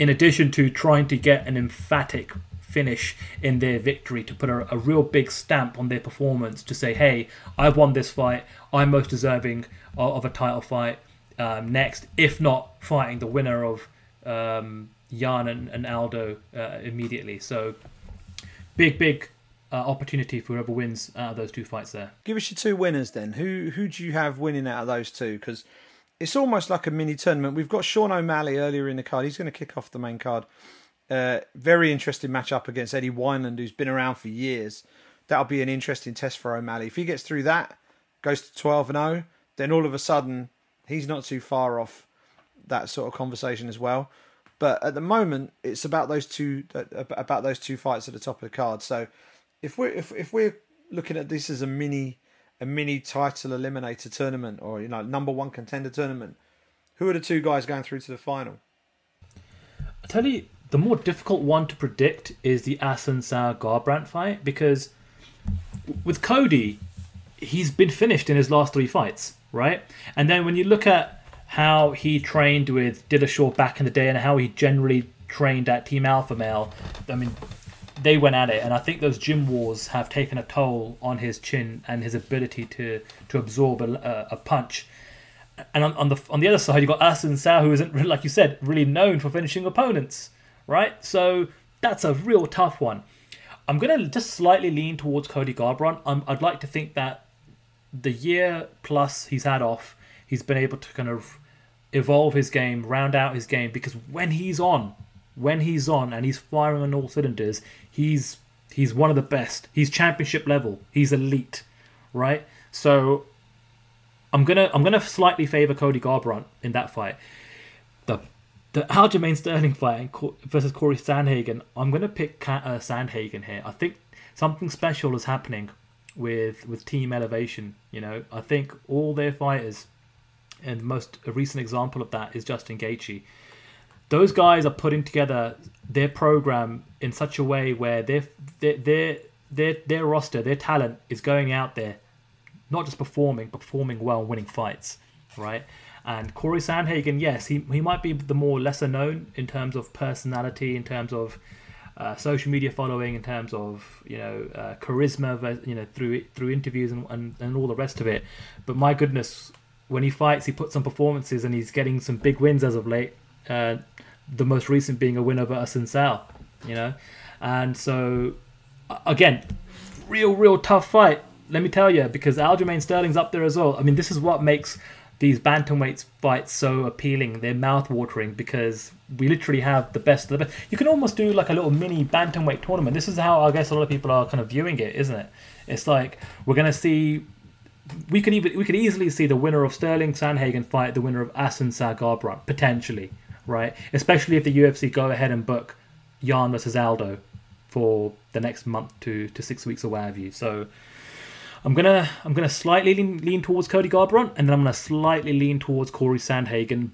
in addition to trying to get an emphatic finish in their victory to put a real big stamp on their performance to say, hey, I've won this fight. I'm most deserving of a title fight next, if not fighting the winner of Yan and Aldo immediately. So big opportunity for whoever wins out of those two fights there. Give us your two winners then. Who do you have winning out of those two? Because it's almost like a mini tournament. We've got Sean O'Malley earlier in the card. He's going to kick off the main card. Very interesting matchup against Eddie Wineland, who's been around for years. That'll be an interesting test for O'Malley. If he gets through that, goes to 12-0, then all of a sudden he's not too far off that sort of conversation as well. But at the moment, it's about those two fights at the top of the card. So if we're looking at this as a mini title eliminator tournament, or, you know, number one contender tournament, who are the two guys going through to the final? I tell you, the more difficult one to predict is the Assunção-Garbrandt fight, because with Cody, he's been finished in his last three fights, right? And then when you look at how he trained with Dillashaw back in the day and how he generally trained at Team Alpha Male, I mean, they went at it, and I think those gym wars have taken a toll on his chin and his ability to absorb a punch. And on the other side, you've got Assunção, who isn't, like you said, really known for finishing opponents, right? So that's a real tough one. I'm going to just slightly lean towards Cody Garbrandt. I'd like to think that the year plus he's had off, he's been able to kind of evolve his game, round out his game, because when he's on and he's firing on all cylinders, he's one of the best. He's championship level. He's elite, right? So I'm gonna slightly favor Cody Garbrandt in that fight. The Aljamain Sterling fight versus Corey Sandhagen, I'm gonna pick Sandhagen here. I think something special is happening with Team Elevation. You know, I think all their fighters, and the most recent example of that is Justin Gaethje. Those guys are putting together their program in such a way where their roster, their talent is going out there, not just performing well, winning fights, right? And Corey Sandhagen, yes, he might be the more lesser known in terms of personality, in terms of social media following, in terms of charisma, through interviews and all the rest of it. But my goodness, when he fights, he puts on performances, and he's getting some big wins as of late. The most recent being a win over Assunção, and so again, real tough fight, let me tell you, because Aljamain Sterling's up there as well. I mean, this is what makes these bantamweight fights so appealing. They're mouth-watering because we literally have the best of the best. You can almost do like a little mini bantamweight tournament. This is how I guess a lot of people are kind of viewing it, isn't it? It's like we're going to see. We could easily see the winner of Sterling Sandhagen fight the winner of Assunção Garbrandt potentially, right? Especially if the UFC go ahead and book Jan versus Aldo for the next month to 6 weeks or whatever. So I'm gonna slightly lean towards Cody Garbrandt, and then I'm gonna slightly lean towards Corey Sandhagen,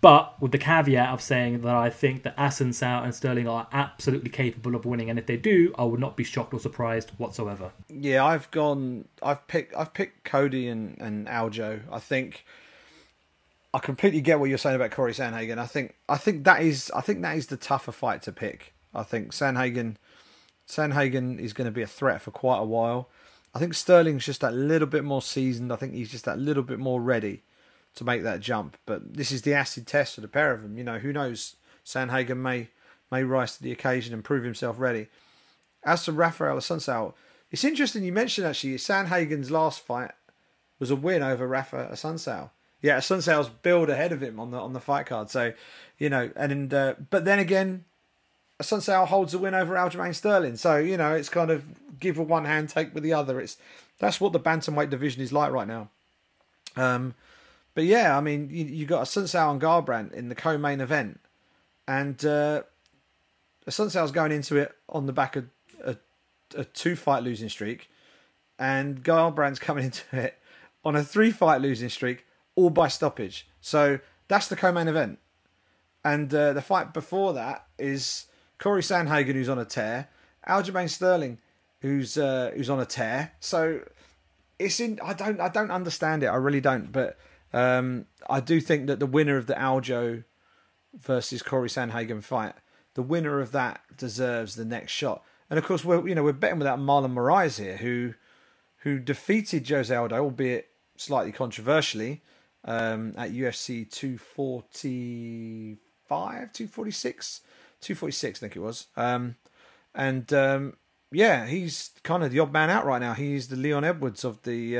but with the caveat of saying that I think that Assunção and Sterling are absolutely capable of winning, and if they do, I would not be shocked or surprised whatsoever. Yeah, I've picked Cody and Aljo. I think I completely get what you're saying about Corey Sandhagen. I think that is the tougher fight to pick. I think Sandhagen is going to be a threat for quite a while. I think Sterling's just that little bit more seasoned. I think he's just that little bit more ready to make that jump. But this is the acid test for the pair of them. You know, who knows? Sandhagen may rise to the occasion and prove himself ready. As to Rafael Assunção, it's interesting you mentioned actually Sandhagen's last fight was a win over Rafael Assunção. Yeah, Assunção's billed ahead of him on the fight card. So, but then again, Assunção holds a win over Aljamain Sterling. So, it's kind of give with one hand, take with the other. That's what the bantamweight division is like right now. But yeah, I mean, you got Assunção and Garbrandt in the co-main event. And Assunção's going into it on the back of a two-fight losing streak. And Garbrandt's coming into it on a three-fight losing streak, all by stoppage. So that's the co-main event. And the fight before that is Corey Sandhagen, who's on a tear, Aljamain Sterling, who's on a tear. So I don't understand it. I really don't. But I do think that the winner of the Aljo versus Corey Sandhagen fight, the winner of that deserves the next shot. And of course, we're betting without Marlon Moraes here, who defeated Jose Aldo, albeit slightly controversially, at UFC 246, I think it was. He's kind of the odd man out right now. He's the Leon Edwards of the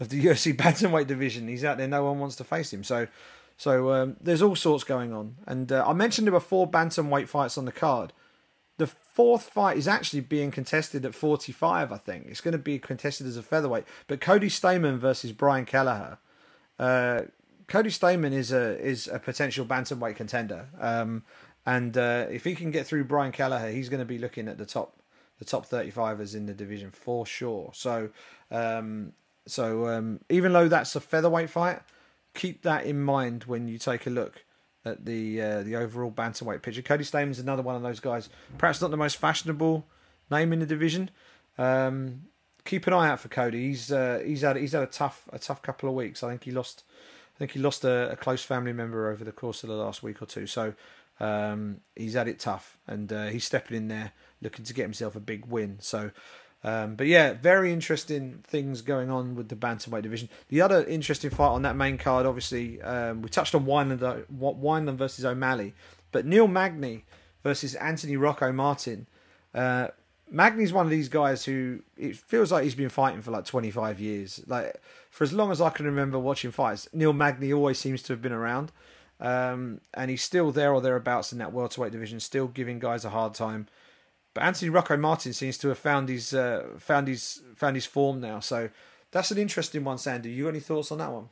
UFC bantamweight division. He's out there. No one wants to face him. So there's all sorts going on. And I mentioned there were four bantamweight fights on the card. The fourth fight is actually being contested at 45, I think. It's going to be contested as a featherweight. But Cody Stamann versus Brian Kelleher. Cody Stamann is a potential bantamweight contender. If he can get through Brian Kelleher, he's going to be looking at the top 35ers in the division for sure. So even though that's a featherweight fight, keep that in mind when you take a look at the overall bantamweight picture. Cody Stamann's another one of those guys, perhaps not the most fashionable name in the division. Keep an eye out for Cody. He's had a tough couple of weeks. I think he lost a close family member over the course of the last week or two. So he's had it tough, and he's stepping in there looking to get himself a big win. So, but yeah, very interesting things going on with the bantamweight division. The other interesting fight on that main card, obviously, we touched on Wineland versus O'Malley, but Neil Magny versus Anthony Rocco Martin. Magny's one of these guys who, it feels like he's been fighting for like 25 years. Like, for as long as I can remember watching fights, Neil Magny always seems to have been around. And he's still there or thereabouts in that welterweight division, still giving guys a hard time. But Anthony Rocco Martin seems to have found his form now. So that's an interesting one, Sandy. You got any thoughts on that one?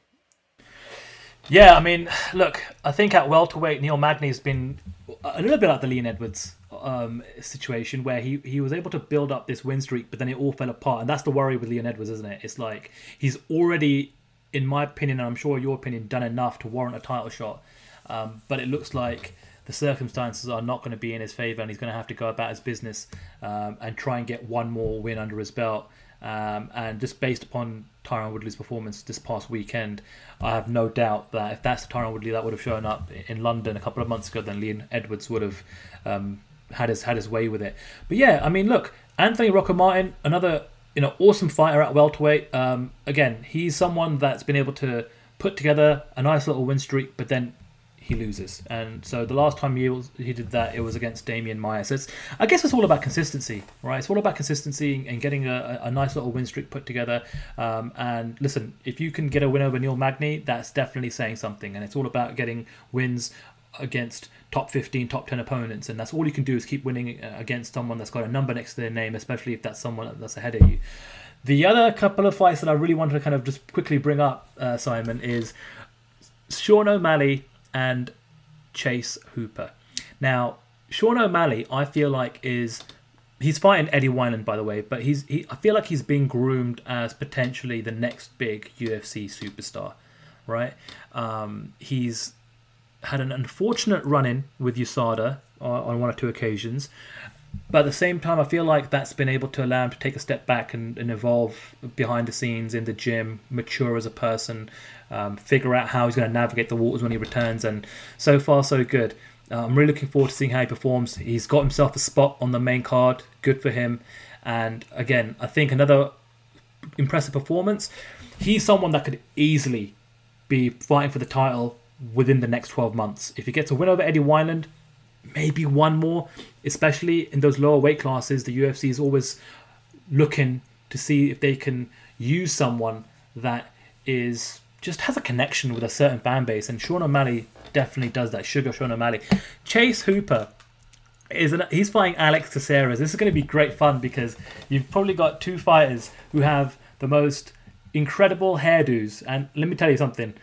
Yeah, I mean, look, I think at welterweight, Neil Magny has been a little bit like the Leon Edwards situation, where he was able to build up this win streak, but then it all fell apart. And that's the worry with Leon Edwards, isn't it? It's like he's already, in my opinion, and I'm sure your opinion, done enough to warrant a title shot. But it looks like the circumstances are not going to be in his favour, and he's going to have to go about his business and try and get one more win under his belt. And just based upon Tyron Woodley's performance this past weekend, I have no doubt that if that's Tyron Woodley that would have shown up in London a couple of months ago, then Leon Edwards would have had his way with it. But yeah, I mean, look, Anthony Rocco Martin, another awesome fighter at welterweight. Again, he's someone that's been able to put together a nice little win streak, but then he loses. And so the last time he did that, it was against Damian Maia. So I guess it's all about consistency, right? It's all about consistency and getting a nice little win streak put together. And listen, if you can get a win over Neil Magny, that's definitely saying something. And it's all about getting wins against top 15, top 10 opponents. And that's all you can do, is keep winning against someone that's got a number next to their name, especially if that's someone that's ahead of you. The other couple of fights that I really wanted to kind of just quickly bring up, Simon, is Sean O'Malley and Chase Hooper. Now, Sean O'Malley, I feel like he's fighting Eddie Wineland, by the way, but I feel like he's being groomed as potentially the next big UFC superstar, right? He's had an unfortunate run-in with USADA on one or two occasions, but at the same time, I feel like that's been able to allow him to take a step back and evolve behind the scenes in the gym, mature as a person, figure out how he's going to navigate the waters when he returns. And so far, so good. I'm really looking forward to seeing how he performs. He's got himself a spot on the main card. Good for him. And again, I think another impressive performance. He's someone that could easily be fighting for the title within the next 12 months. If he gets a win over Eddie Wineland, maybe one more, especially in those lower weight classes. The UFC is always looking to see if they can use someone that is just has a connection with a certain fan base, and Sean O'Malley definitely does that. Sugar Sean O'Malley. Chase Hooper he's fighting Alex Caceres. This is going to be great fun because you've probably got two fighters who have the most incredible hairdos, and let me tell you something.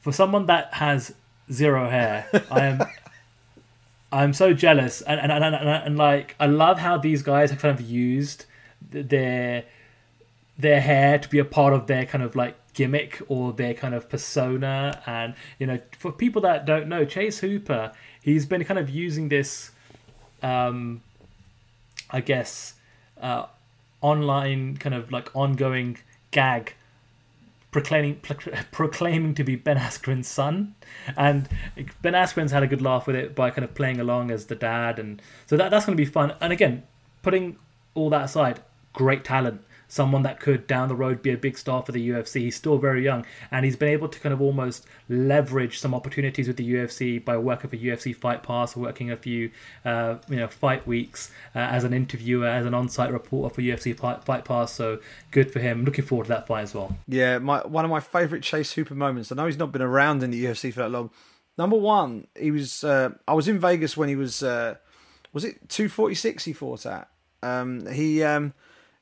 For someone that has zero hair, I'm so jealous, and like, I love how these guys have kind of used their hair to be a part of their kind of like gimmick or their kind of persona. And for people that don't know, Chase Hooper, he's been kind of using this, online kind of like ongoing gag, proclaiming to be Ben Askren's son, and Ben Askren's had a good laugh with it by kind of playing along as the dad, and so that's going to be fun. And again, putting all that aside, great talent, someone that could down the road be a big star for the UFC. He's still very young, and he's been able to kind of almost leverage some opportunities with the UFC by working for UFC Fight Pass, or working a few fight weeks as an interviewer, as an on-site reporter for UFC Fight Pass. So good for him. Looking forward to that fight as well. Yeah, one of my favourite Chase Hooper moments. I know he's not been around in the UFC for that long. Number one, he was. I was in Vegas when he was it 246 he fought at?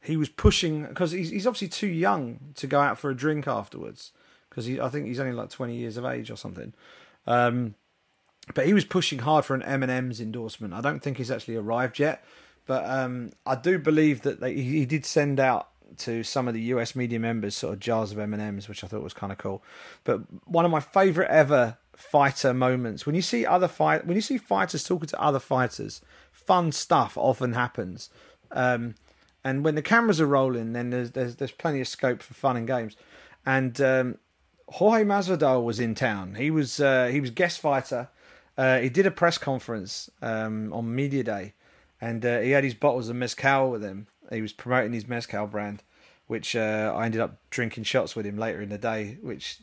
He was pushing, because he's obviously too young to go out for a drink afterwards, because I think he's only like 20 years of age or something. But he was pushing hard for an M&M's endorsement. I don't think he's actually arrived yet, but I do believe that he did send out to some of the US media members sort of jars of M&M's, which I thought was kind of cool. But one of my favourite ever fighter moments, when you see fighters talking to other fighters, fun stuff often happens. And when the cameras are rolling, then there's plenty of scope for fun and games. And Jorge Masvidal was in town. He was guest fighter. He did a press conference on media day, and he had his bottles of mezcal with him. He was promoting his mezcal brand, which I ended up drinking shots with him later in the day. Which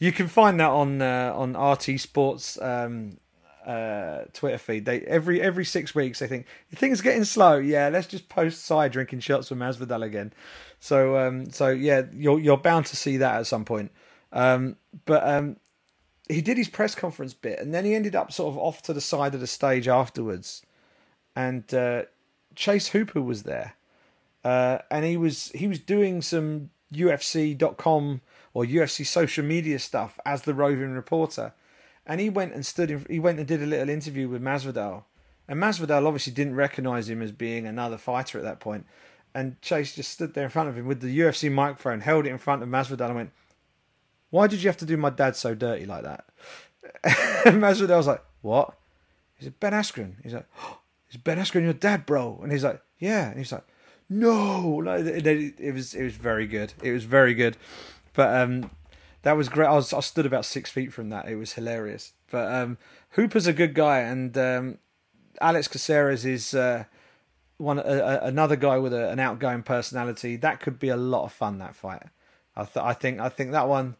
you can find that on RT Sports Twitter feed. They every 6 weeks they think things are getting slow. Yeah, let's just post side drinking shots with Masvidal again. So yeah, you're bound to see that at some point. He did his press conference bit, and then he ended up sort of off to the side of the stage afterwards. And Chase Hooper was there, and he was doing some UFC.com or UFC social media stuff as the roving reporter. And he went and did a little interview with Masvidal, and Masvidal obviously didn't recognise him as being another fighter at that point. And Chase just stood there in front of him with the UFC microphone, held it in front of Masvidal, and went, "Why did you have to do my dad so dirty like that?" And Masvidal was like, "What?" He said, "Ben Askren." He's like, "Oh, is Ben Askren your dad, bro?" And he's like, "Yeah." And he's like, "No." It was very good. It was very good, but that was great. I stood about 6 feet from that. It was hilarious. But Hooper's a good guy, and Alex Caceres is another guy with an outgoing personality. That could be a lot of fun, that fight. I think that one,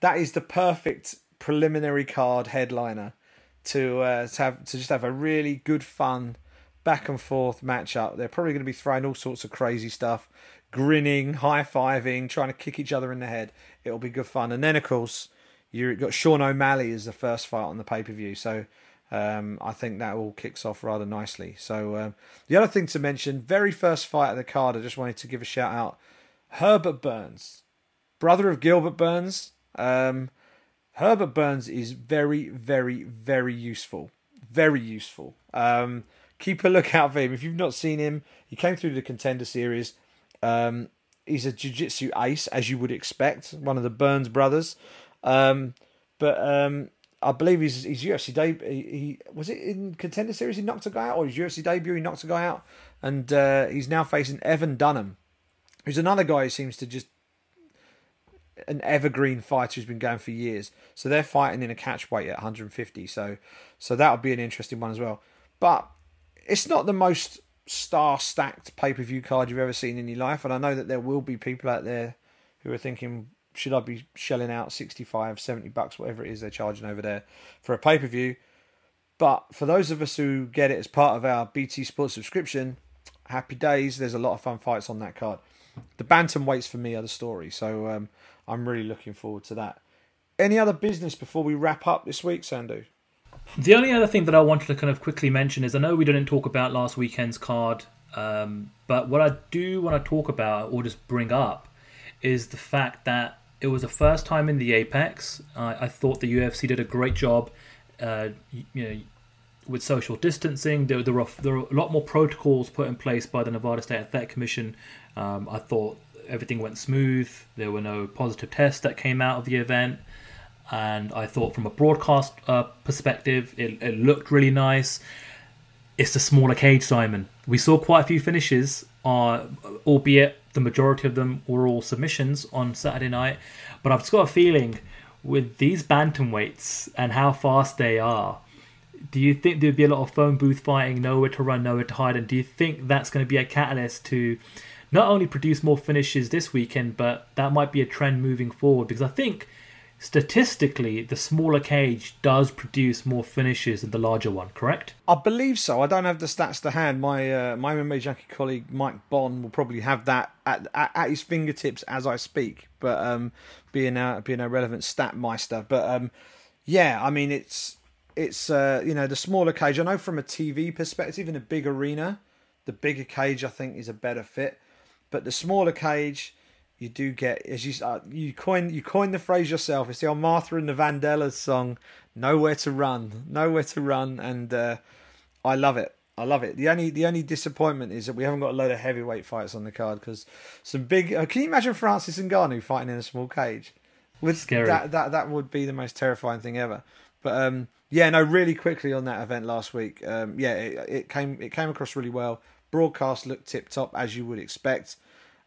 that is the perfect preliminary card headliner to have a really good fun back and forth matchup. They're probably going to be throwing all sorts of crazy stuff, grinning, high-fiving, trying to kick each other in the head. It'll be good fun. And then, of course, you've got Sean O'Malley as the first fight on the pay-per-view. So I think that all kicks off rather nicely. So the other thing to mention, very first fight of the card, I just wanted to give a shout-out. Herbert Burns, brother of Gilbert Burns. Herbert Burns is very, very, very useful. Very useful. Keep a lookout for him. If you've not seen him, he came through the Contender Series. He's a jiu-jitsu ace, as you would expect, one of the Burns brothers. I believe his UFC debut, he was it in Contender Series he knocked a guy out, or his UFC debut he knocked a guy out, and he's now facing Evan Dunham, who's another guy who seems to just an evergreen fighter who's been going for years. So they're fighting in a catch weight at 150. So that'll be an interesting one as well. But it's not the most star-stacked pay-per-view card you've ever seen in your life, and I know that there will be people out there who are thinking, should I be shelling out $65-$70, whatever it is they're charging over there, for a pay-per-view? But for those of us who get it as part of our BT Sports subscription, happy days. There's a lot of fun fights on that card. The bantamweights for me are the story, so I'm really looking forward to that. Any other business before we wrap up this week, Sandhu? The only other thing that I wanted to kind of quickly mention is, I know we didn't talk about last weekend's card, but what I do want to talk about or just bring up is the fact that it was the first time in the Apex. I thought the UFC did a great job with social distancing. There were a lot more protocols put in place by the Nevada State Athletic Commission. I thought everything went smooth. There were no positive tests that came out of the event. And I thought from a broadcast perspective, it looked really nice. It's the smaller cage, Simon. We saw quite a few finishes, albeit the majority of them were all submissions on Saturday night. But I've just got a feeling with these bantamweights and how fast they are, do you think there'd be a lot of phone booth fighting, nowhere to run, nowhere to hide? And do you think that's going to be a catalyst to not only produce more finishes this weekend, but that might be a trend moving forward? Because I think statistically, the smaller cage does produce more finishes than the larger one, correct? I believe so. I don't have the stats to hand. My my MMA Junkie colleague Mike Bond will probably have that at his fingertips as I speak. But being a relevant stat meister, but yeah, I mean it's the smaller cage. I know from a TV perspective, in a big arena, the bigger cage I think is a better fit, but the smaller cage, you do get, as you coined the phrase yourself. It's the old Martha and the Vandellas song, "Nowhere to Run," and I love it. The only disappointment is that we haven't got a load of heavyweight fights on the card, because some big. Can you imagine Francis Ngannou fighting in a small cage? Scary. That would be the most terrifying thing ever. But really quickly on that event last week, it came across really well. Broadcast looked tip top, as you would expect.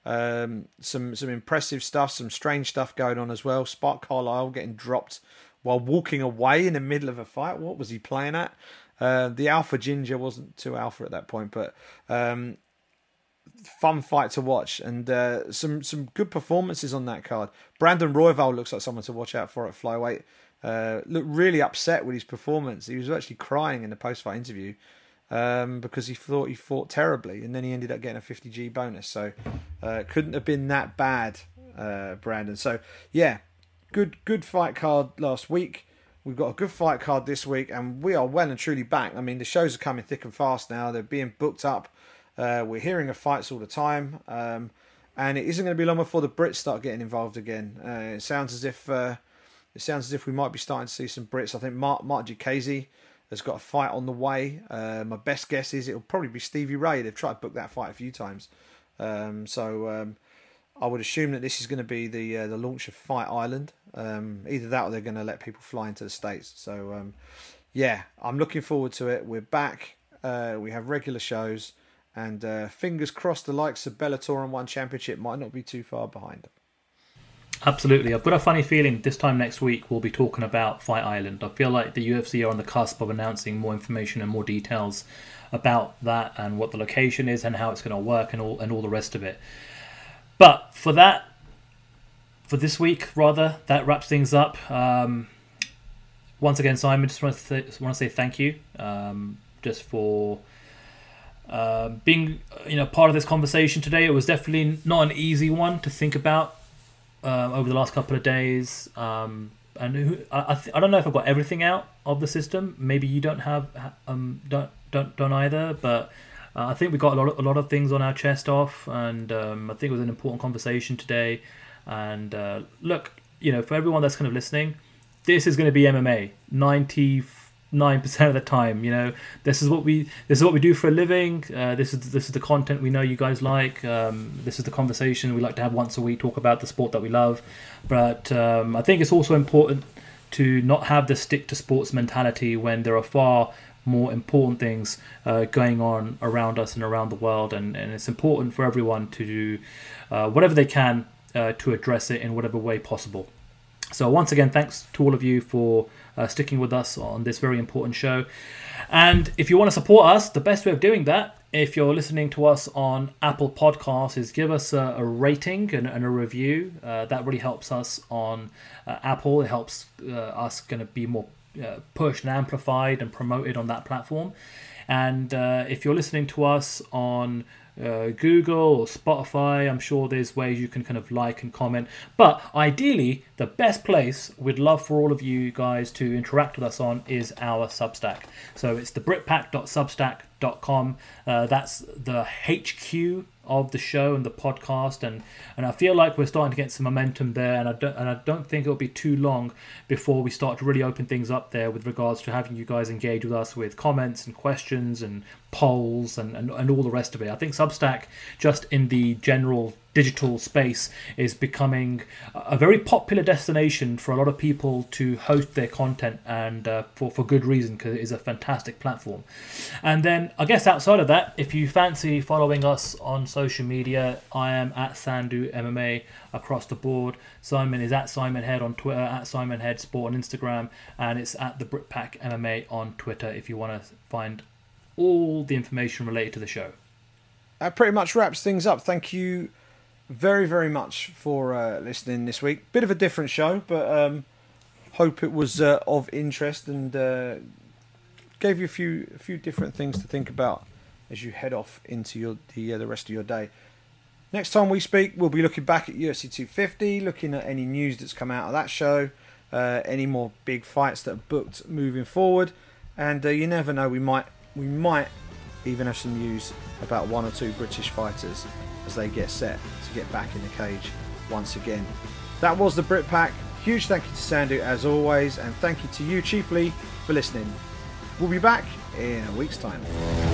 Some impressive stuff, some strange stuff going on as well. Spark Carlisle getting dropped while walking away in the middle of a fight. What was he playing at? The Alpha Ginger wasn't too alpha at that point, but fun fight to watch, and some good performances on that card. Brandon Royval looks like someone to watch out for at flyweight. looked really upset with his performance. He was actually crying in the post-fight interview because he thought he fought terribly, and then he ended up getting a 50G bonus. So it couldn't have been that bad, Brandon. So, yeah, good fight card last week. We've got a good fight card this week, and we are well and truly back. I mean, the shows are coming thick and fast now. They're being booked up. We're hearing of fights all the time. And it isn't going to be long before the Brits start getting involved again. It sounds as if we might be starting to see some Brits. I think Mark Giacchese has got a fight on the way. My best guess is it'll probably be Stevie Ray. They've tried to book that fight a few times. I would assume that this is going to be the launch of Fight Island. Either that or they're going to let people fly into the States. So, I'm looking forward to it. We're back. We have regular shows. And fingers crossed the likes of Bellator and One Championship might not be too far behind them. Absolutely. I've got a funny feeling this time next week we'll be talking about Fight Island. I feel like the UFC are on the cusp of announcing more information and more details about that and what the location is and how it's going to work and all the rest of it. But for this week, that wraps things up. Once again, Simon, just want to say thank you just for... being part of this conversation today. It was definitely not an easy one to think about over the last couple of days. I don't know if I've got everything out of the system. Maybe you don't have don't either. But I think we got a lot of things on our chest off, and I think it was an important conversation today. And look, for everyone that's kind of listening, this is going to be MMA 95.9% of the time. This is what we do for a living. This is the content we know you guys like. This is the conversation we like to have once a week, talk about the sport that we love. But I think it's also important to not have the stick to sports mentality when there are far more important things going on around us and around the world, and it's important for everyone to do whatever they can to address it in whatever way possible. So once again, thanks to all of you for sticking with us on this very important show. And if you want to support us, the best way of doing that, if you're listening to us on Apple Podcasts, is give us a rating and a review. That really helps us on Apple. It helps us going to be more pushed and amplified and promoted on that platform. And if you're listening to us on Google or Spotify, I'm sure there's ways you can kind of like and comment. But ideally, the best place we'd love for all of you guys to interact with us on is our Substack. So it's thebritpack.substack.com. That's the HQ of the show and the podcast, and I feel like we're starting to get some momentum there, and I don't think it'll be too long before we start to really open things up there with regards to having you guys engage with us with comments and questions and polls and all the rest of it. I think Substack, just in the general digital space, is becoming a very popular destination for a lot of people to host their content, and for good reason, because it is a fantastic platform. And then I guess outside of that, if you fancy following us on social media, I am at Sandhu MMA across the board. Simon is at Simon Head on Twitter, at Simon Head Sport on Instagram, and it's at the Britpack MMA on Twitter if you want to find all the information related to the show. That pretty much wraps things up. Thank you very, very much for listening this week. Bit of a different show, but hope it was of interest and gave you a few different things to think about as you head off into the rest of your day. Next time we speak, we'll be looking back at UFC 250, looking at any news that's come out of that show, any more big fights that are booked moving forward, and you never know, we might even have some news about one or two British fighters as they get set to get back in the cage once again. That was the Brit Pack. Huge thank you to Sandhu as always, and thank you to you chiefly for listening. We'll be back in a week's time.